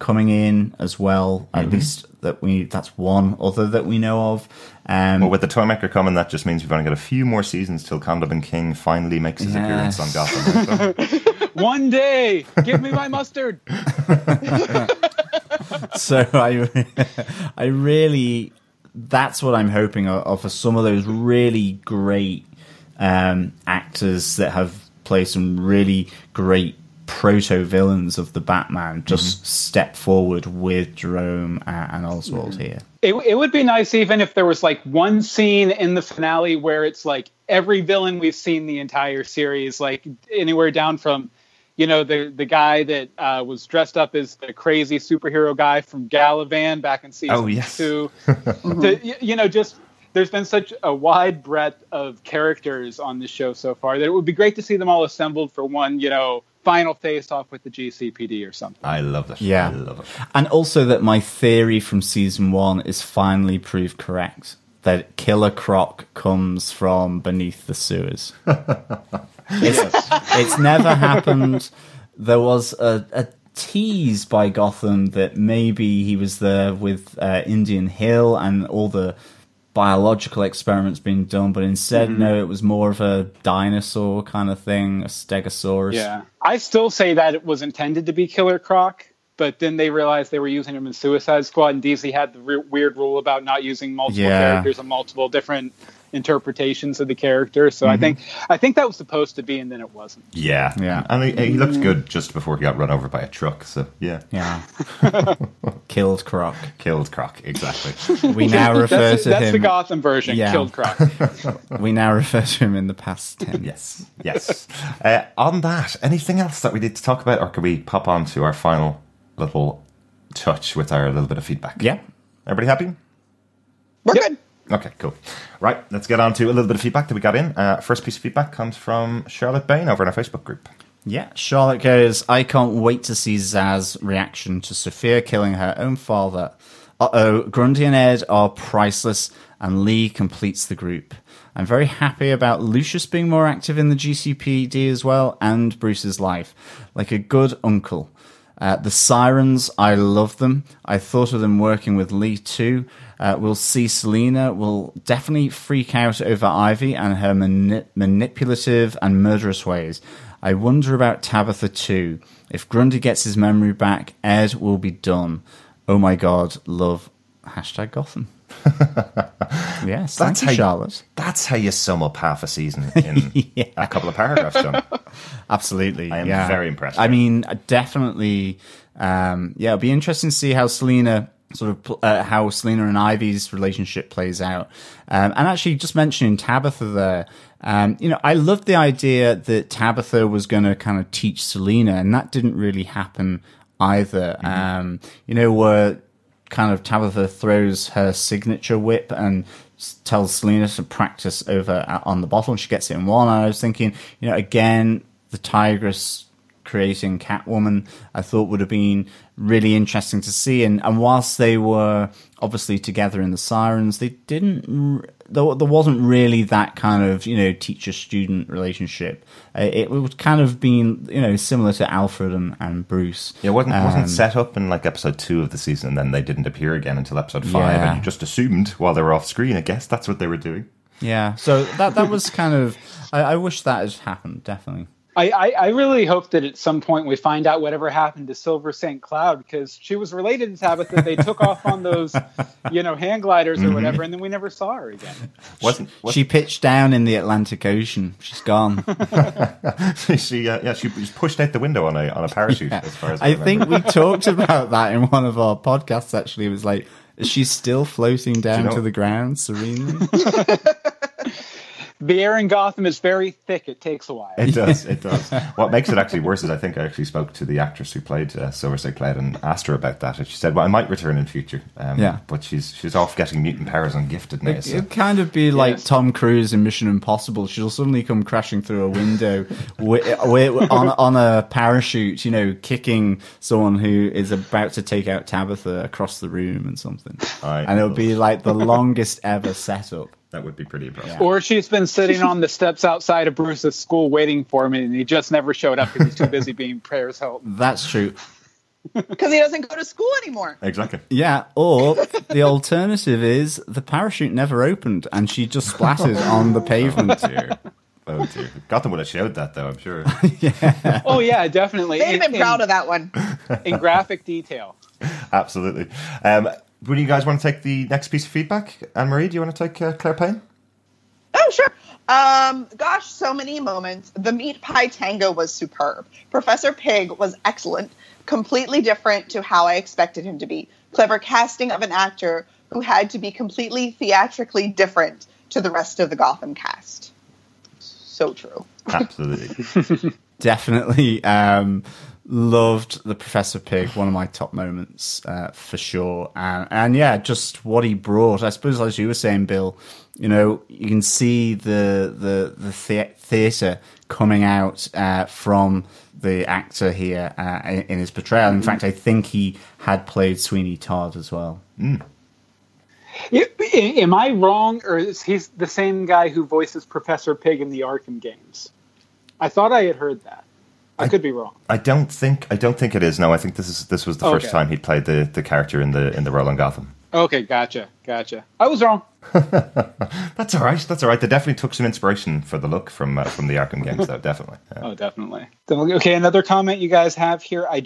coming in as well. At least that's one other that we know of. Well, with the Toy Maker coming, that just means we've only got a few more seasons till Condom King finally makes his appearance on Gotham. Right? One day, give me my mustard. So I really, that's what I'm hoping for some of those really great actors that have play some really great proto-villains of the Batman just step forward with Jerome and Oswald here. It would be nice even if there was like one scene in the finale where it's like every villain we've seen the entire series, like anywhere down from, you know, the guy that was dressed up as the crazy superhero guy from Galavan back in season 2. There's been such a wide breadth of characters on this show so far that it would be great to see them all assembled for one, you know, final face-off with the GCPD or something. I love that. Yeah. I love it. And also that my theory from season 1 is finally proved correct, that Killer Croc comes from beneath the sewers. It's never happened. There was a tease by Gotham that maybe he was there with Indian Hill and all the biological experiments being done, but instead no, it was more of a dinosaur kind of thing, a stegosaurus. Yeah, I still say that it was intended to be Killer Croc, but then they realized they were using him in Suicide Squad, and DC had the weird rule about not using multiple characters and multiple different interpretations of the character. So I think that was supposed to be, and then it wasn't. Yeah. And he looked good just before he got run over by a truck. So yeah. Killed Croc. Exactly. We now refer to him. That's the Gotham version. Yeah. Killed Croc. We now refer to him in the past tense. Yes. On that, anything else that we need to talk about, or can we pop on to our final little touch with our little bit of feedback? Yeah. Everybody happy? We're good. Okay, cool. Right, let's get on to a little bit of feedback that we got in. First piece of feedback comes from Charlotte Bain over in our Facebook group. Yeah, Charlotte goes, I can't wait to see Zsasz' reaction to Sophia killing her own father. Uh-oh, Grundy and Ed are priceless, and Lee completes the group. I'm very happy about Lucius being more active in the GCPD as well, and Bruce's life. Like a good uncle. The Sirens, I love them. I thought of them working with Lee too. We'll see Selina will definitely freak out over Ivy and her manipulative and murderous ways. I wonder about Tabitha too. If Grundy gets his memory back, Ed will be done. Oh my god, love. #Gotham. Yes, that's thank you, Charlotte. That's how you sum up half a season in a couple of paragraphs, John. Absolutely. I am very impressed. I mean, definitely, it'll be interesting to see how Selina sort of how Selena and Ivy's relationship plays out. And actually just mentioning Tabitha there, you know, I loved the idea that Tabitha was going to kind of teach Selena, and that didn't really happen either. Mm-hmm. You know, where kind of Tabitha throws her signature whip and tells Selena to practice over on the bottle, and she gets it in one. And I was thinking, you know, again, the Tigress creating Catwoman, I thought would have been really interesting to see. And whilst they were obviously together in the Sirens, they didn't, there wasn't really that kind of, you know, teacher-student relationship. It would kind of been, you know, similar to Alfred and Bruce. Yeah, it wasn't set up in like episode 2 of the season, and then they didn't appear again until episode 5, yeah. And you just assumed while they were off screen, I guess that's what they were doing. Yeah, so that was kind of, I wish that had happened, definitely. I really hope that at some point we find out whatever happened to Silver St. Cloud, because she was related to Tabitha. They took off on those, you know, hand gliders or whatever, and then we never saw her again. She pitched down in the Atlantic Ocean. She's gone. She was pushed out the window on a parachute. Yeah. As far as I think we talked about that in one of our podcasts. Actually, it was like, is she still floating down to the ground serenely? The air in Gotham is very thick. It takes a while. It does. What makes it actually worse is I think I actually spoke to the actress who played Silver St. Cloud and asked her about that. And she said, well, I might return in future. But she's off getting mutant powers on Gifted now. So. It'd kind of be like Tom Cruise in Mission Impossible. She'll suddenly come crashing through a window on a parachute, you know, kicking someone who is about to take out Tabitha across the room and something. And it'll be like the longest ever setup. That would be pretty impressive. Yeah. Or she's been sitting on the steps outside of Bruce's school waiting for him, and he just never showed up because he's too busy being Paris Hilton. That's true. Because he doesn't go to school anymore. Exactly. Yeah, or the alternative is the parachute never opened, and she just splattered on the pavement. Oh dear. Gotham would have showed that, though, I'm sure. Yeah. Oh, yeah, definitely. They'd have been proud of that one. In graphic detail. Absolutely. Would you guys want to take the next piece of feedback? Anne-Marie, do you want to take Claire Payne? Oh, sure. Gosh, so many moments. The meat pie tango was superb. Professor Pig was excellent, completely different to how I expected him to be. Clever casting of an actor who had to be completely theatrically different to the rest of the Gotham cast. So true. Absolutely. Definitely. Loved the Professor Pig, one of my top moments for sure, and yeah, just what he brought. I suppose, as you were saying, Bill, you know, you can see the theatre coming out from the actor here in his portrayal. In fact, I think he had played Sweeney Todd as well. Mm. Am I wrong, or is he the same guy who voices Professor Pig in the Arkham games? I thought I had heard that. I could be wrong. I don't think it is. No, I think this was the first time he played the character in the role in Gotham. Okay, gotcha. I was wrong. That's all right. They definitely took some inspiration for the look from the Arkham games, though. Definitely. Yeah. Oh, definitely. Okay, another comment you guys have here. I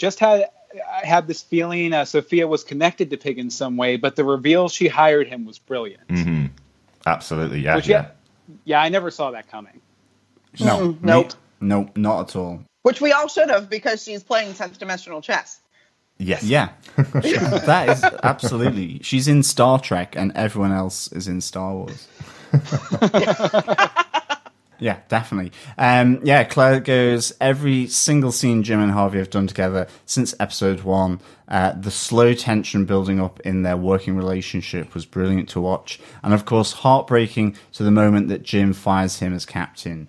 had this feeling Sophia was connected to Pig in some way, but the reveal she hired him was brilliant. Mm-hmm. Absolutely. Yeah. Yeah. I never saw that coming. No. Nope. Not at all. Which we all should have, because she's playing 10th dimensional chess. Yes. Yeah. That is absolutely. She's in Star Trek and everyone else is in Star Wars. Yeah, definitely. Claire goes, every single scene Jim and Harvey have done together since episode 1, the slow tension building up in their working relationship was brilliant to watch. And of course, heartbreaking to the moment that Jim fires him as captain.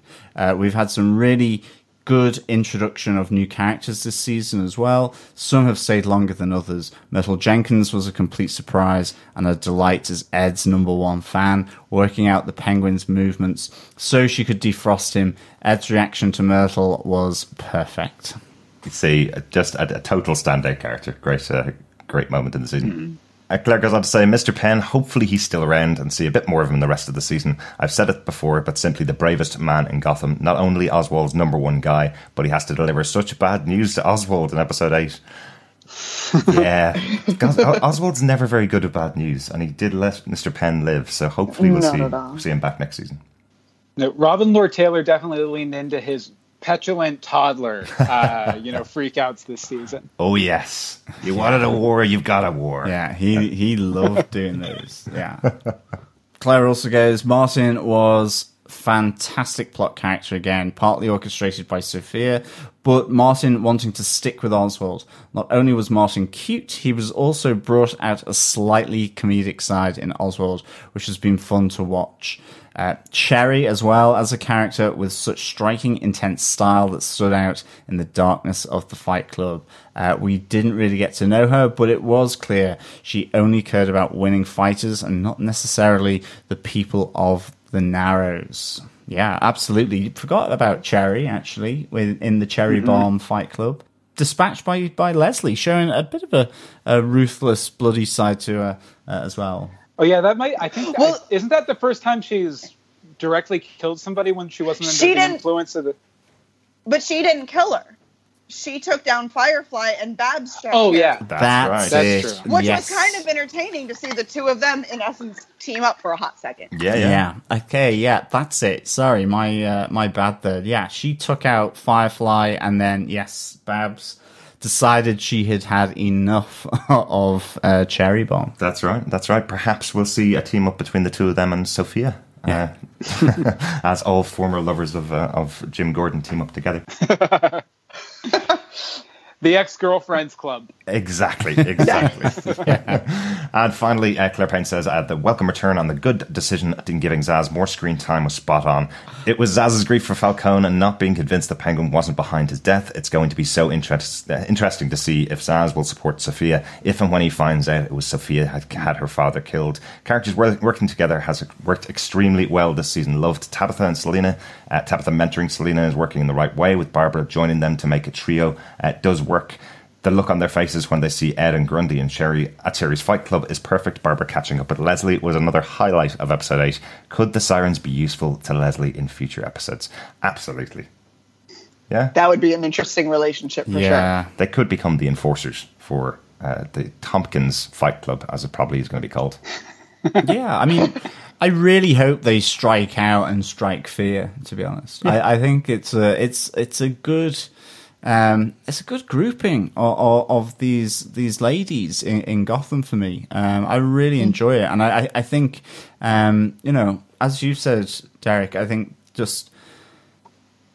We've had some really good introduction of new characters this season as well. Some have stayed longer than others. Myrtle Jenkins was a complete surprise and a delight as Ed's #1 fan, working out the Penguin's movements so she could defrost him. Ed's reaction to Myrtle was perfect. You see, just a total standout character. Great moment in the season. Mm-hmm. Claire goes on to say, Mr. Penn, hopefully he's still around and see a bit more of him in the rest of the season. I've said it before, but simply the bravest man in Gotham. Not only Oswald's #1 guy, but he has to deliver such bad news to Oswald in episode 8. Yeah. Oswald's never very good at bad news, and he did let Mr. Penn live, so hopefully we'll see him back next season. No, Robin Lord Taylor definitely leaned into his petulant toddler, freakouts this season. Oh, yes. You wanted a war, you've got a war. Yeah, he loved doing those. Yeah. Claire also goes, Martin was fantastic plot character again, partly orchestrated by Sophia, but Martin wanting to stick with Oswald. Not only was Martin cute, he was also brought out a slightly comedic side in Oswald, which has been fun to watch. Cherry as well as a character with such striking, intense style that stood out in the darkness of the Fight Club. We didn't really get to know her, but it was clear she only cared about winning fighters and not necessarily the people of the Narrows. Yeah, absolutely. Forgot about Cherry, actually, in the Cherry Bomb Fight Club. Dispatched by Leslie, showing a bit of a ruthless, bloody side to her as well. Oh, yeah, that might... I think... Well, isn't that the first time she's directly killed somebody when she wasn't under the influence of the... But she didn't kill her. She took down Firefly and Babs. Oh, yeah. That's right. Which was kind of entertaining to see the two of them, in essence, team up for a hot second. Yeah. Okay, yeah, that's it. Sorry, my bad there. Yeah, she took out Firefly and then, yes, Babs decided she had enough of Cherry Bomb. That's right. Perhaps we'll see a team up between the two of them and Sophia. Yeah. As all former lovers of Jim Gordon team up together. The ex-girlfriends club. Exactly. Yeah. And finally, Claire Payne says, the welcome return on the good decision in giving Zsasz more screen time was spot on. It was Zsasz' grief for Falcone and not being convinced the Penguin wasn't behind his death. It's going to be so interesting to see if Zsasz will support Sophia, if and when he finds out it was Sophia had her father killed. Characters working together has worked extremely well this season. Loved Tabitha and Selena. Tabitha mentoring Selena is working in the right way, with Barbara joining them to make a trio. Does work. The look on their faces when they see Ed and Grundy and Cherry at Cherry's Fight Club is perfect. Barbara catching up with Leslie was another highlight of episode 8. Could the sirens be useful to Leslie in future episodes? Absolutely. Yeah. That would be an interesting relationship for sure. They could become the enforcers for the Tompkins Fight Club, as it probably is going to be called. Yeah, I mean, I really hope they strike out and strike fear, to be honest. Yeah. I think it's a good... it's a good grouping of these ladies in Gotham for me. I really enjoy it, and I think as you said, Derek, I think just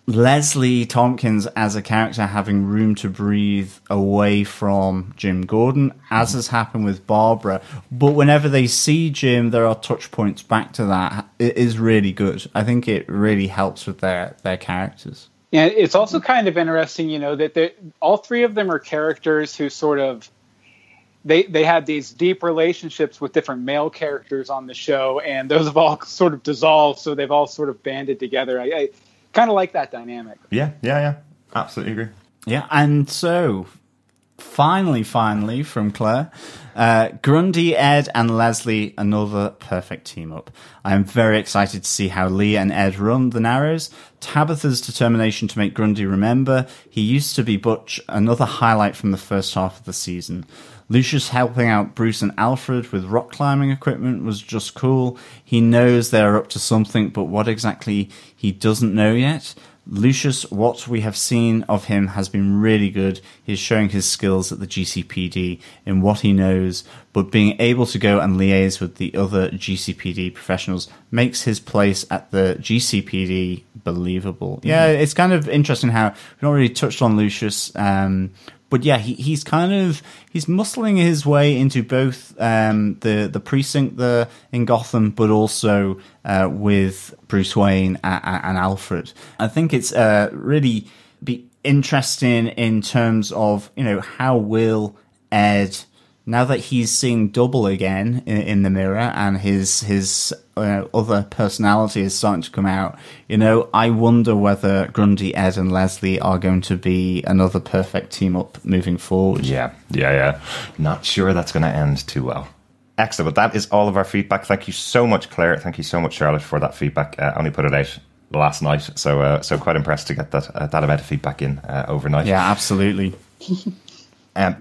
Leslie Tompkins as a character having room to breathe away from Jim Gordon, as has happened with Barbara, but whenever they see Jim, there are touch points back to that. It is really good. I think it really helps with their characters. Yeah, it's also kind of interesting, that all three of them are characters who sort of they had these deep relationships with different male characters on the show, and those have all sort of dissolved, so they've all sort of banded together. I kind of like that dynamic. Yeah. Absolutely agree. Yeah, and so finally from Claire, Grundy, Ed and Leslie, another perfect team up. I am very excited to see how Lee and Ed run the Narrows. Tabitha's determination to make Grundy remember he used to be Butch, another highlight from the first half of the season. Lucius helping out Bruce and Alfred with rock climbing equipment was just cool. He knows they're up to something, but what exactly he doesn't know yet. Lucius, what we have seen of him has been really good. He's showing his skills at the GCPD in what he knows, but being able to go and liaise with the other GCPD professionals makes his place at the GCPD believable. Yeah, it's kind of interesting how we've not really touched on Lucius, but yeah, he's kind of muscling his way into both the precinct there in Gotham, but also with Bruce Wayne and Alfred. I think it's really be interesting in terms of how will Ed, now that he's seeing double again in the mirror and his other personality is starting to come out. I wonder whether Grundy, Ed and Leslie are going to be another perfect team up moving forward. Yeah. Not sure that's going to end too well. Excellent. But that is all of our feedback. Thank you so much, Claire. Thank you so much, Charlotte, for that feedback. I only put it out last night, so quite impressed to get that amount of feedback in overnight. Yeah, absolutely.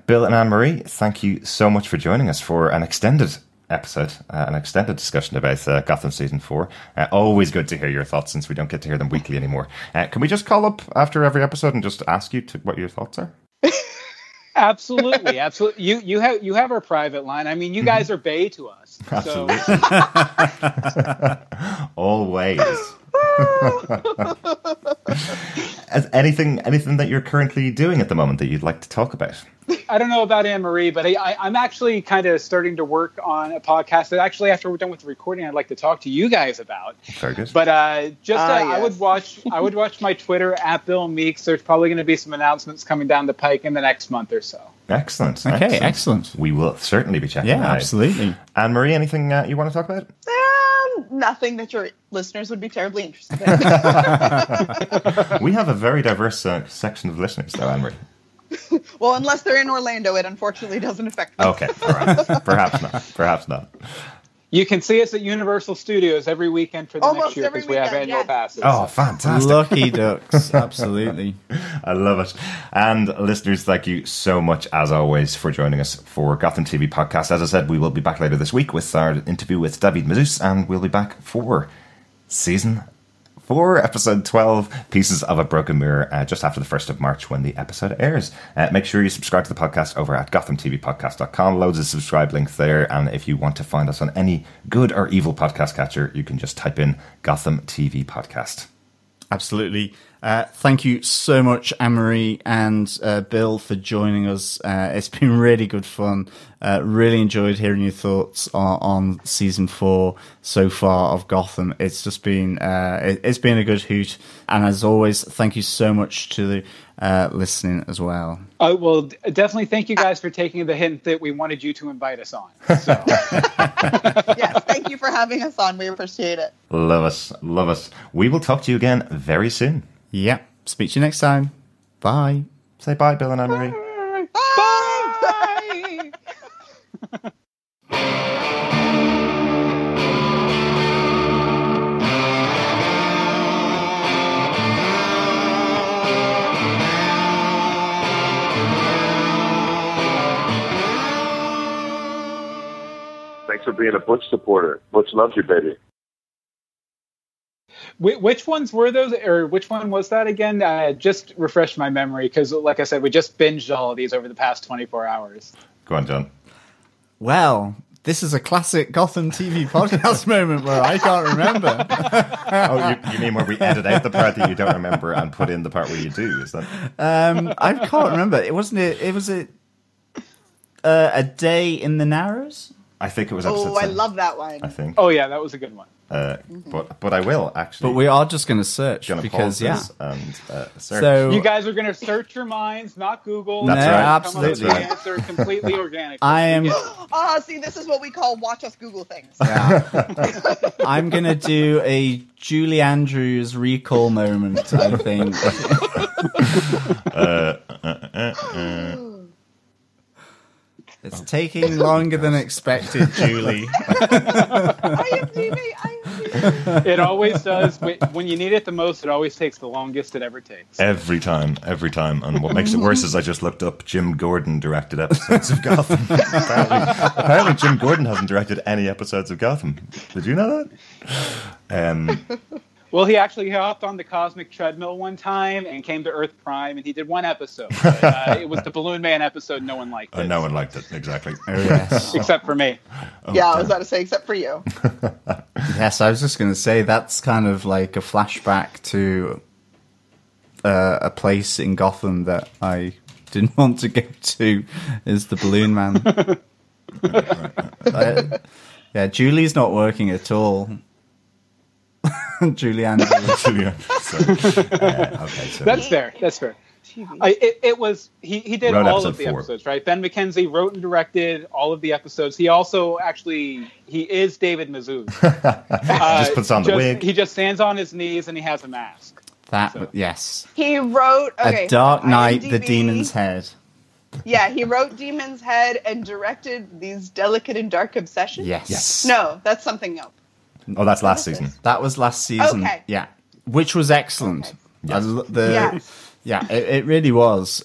Bill and Anne-Marie, thank you so much for joining us for an extended episode, an extended discussion about Gotham Season 4. Always good to hear your thoughts, since we don't get to hear them weekly anymore. Can we just call up after every episode and just ask you what your thoughts are? Absolutely, absolutely. You have our private line. I mean, you guys are bae to us. Absolutely. So. Always. anything that you're currently doing at the moment that you'd like to talk about? I don't know about Anne-Marie, but I'm actually kind of starting to work on a podcast that actually, after we're done with the recording, I'd like to talk to you guys about. Very good. But yes. I would watch my Twitter at Bill Meeks. There's probably going to be some announcements coming down the pike in the next month or so. Excellent. Okay, excellent. We will certainly be checking that out. Yeah, absolutely. Anne-Marie, anything you want to talk about? Nothing that your listeners would be terribly interested in. We have a very diverse section of listeners, though, Anne-Marie. Well, unless they're in Orlando, it unfortunately doesn't affect them. Okay, all right. Perhaps not. You can see us at Universal Studios every weekend for the next year because we have annual passes. Oh, fantastic. Lucky ducks. Absolutely. I love it. And listeners, thank you so much, as always, for joining us for Gotham TV Podcast. As I said, we will be back later this week with our interview with David Mazouz, and we'll be back for Season 4, Episode 12, Pieces of a Broken Mirror, just after the 1st of March when the episode airs. Make sure you subscribe to the podcast over at GothamTVPodcast.com. Loads of subscribe links there, and if you want to find us on any good or evil podcast catcher, you can just type in Gotham TV Podcast. Absolutely. Thank you so much, Anne-Marie and Bill, for joining us. It's been really good fun. Really enjoyed hearing your thoughts on Season 4 so far of Gotham. It's just been it's been a good hoot. And as always, thank you so much to the listening as well. Oh, well, definitely thank you guys for taking the hint that we wanted you to invite us on. So. Yes, thank you for having us on. We appreciate it. Love us. We will talk to you again very soon. Yeah. Speak to you next time. Bye. Say bye, Bill and Anne-Marie. Bye. Bye. Thanks for being a Butch supporter. Butch loves you, baby. Which ones were those, or which one was that again? Just refresh my memory, because like I said, we just binged all of these over the past 24 hours. Go on, John. Well, this is a classic Gotham TV podcast moment where I can't remember. You mean where we edit out the part that you don't remember and put in the part where you do, is that? I can't remember. It was a day in the Narrows? I think it was episode 7. I love that one. I think. Oh, yeah, that was a good one. But I will actually. But we are just going to search because search. So you guys are going to search your minds, not Google. That's right. Absolutely. Come up with the answer completely organically. See, this is what we call watch us Google things. Yeah. I'm going to do a Julie Andrews recall moment. I think. It's taking longer than expected, Julie. IMDb. It always does. When you need it the most, it always takes the longest it ever takes. Every time. And what makes it worse is I just looked up Jim Gordon directed episodes of Gotham. Apparently Jim Gordon hasn't directed any episodes of Gotham. Did you know that? Well, he actually hopped on the cosmic treadmill one time and came to Earth Prime, and he did one episode. But, it was the Balloon Man episode. No one liked it. No one liked it, exactly. Oh, yes. Except for me. Oh, yeah, I was about to say, except for you. Yes, I was just going to say, that's kind of like a flashback to a place in Gotham that I didn't want to go to, is the Balloon Man. Yeah, Julie's not working at all. Julianne. Sorry. Okay, so that's fair. He did all of the episodes, right? Ben McKenzie wrote and directed all of the episodes. He also he is David Mazouz. Just puts on the wig. He just stands on his knees and he has a mask. Yes. He wrote A Dark Knight, The Demon's Head. Yeah, he wrote Demon's Head and directed These Delicate and Dark Obsessions. Yes. No, that's something else. Oh, that's last season. That was last season. Okay. Yeah, which was excellent. Okay. Yes. It really was.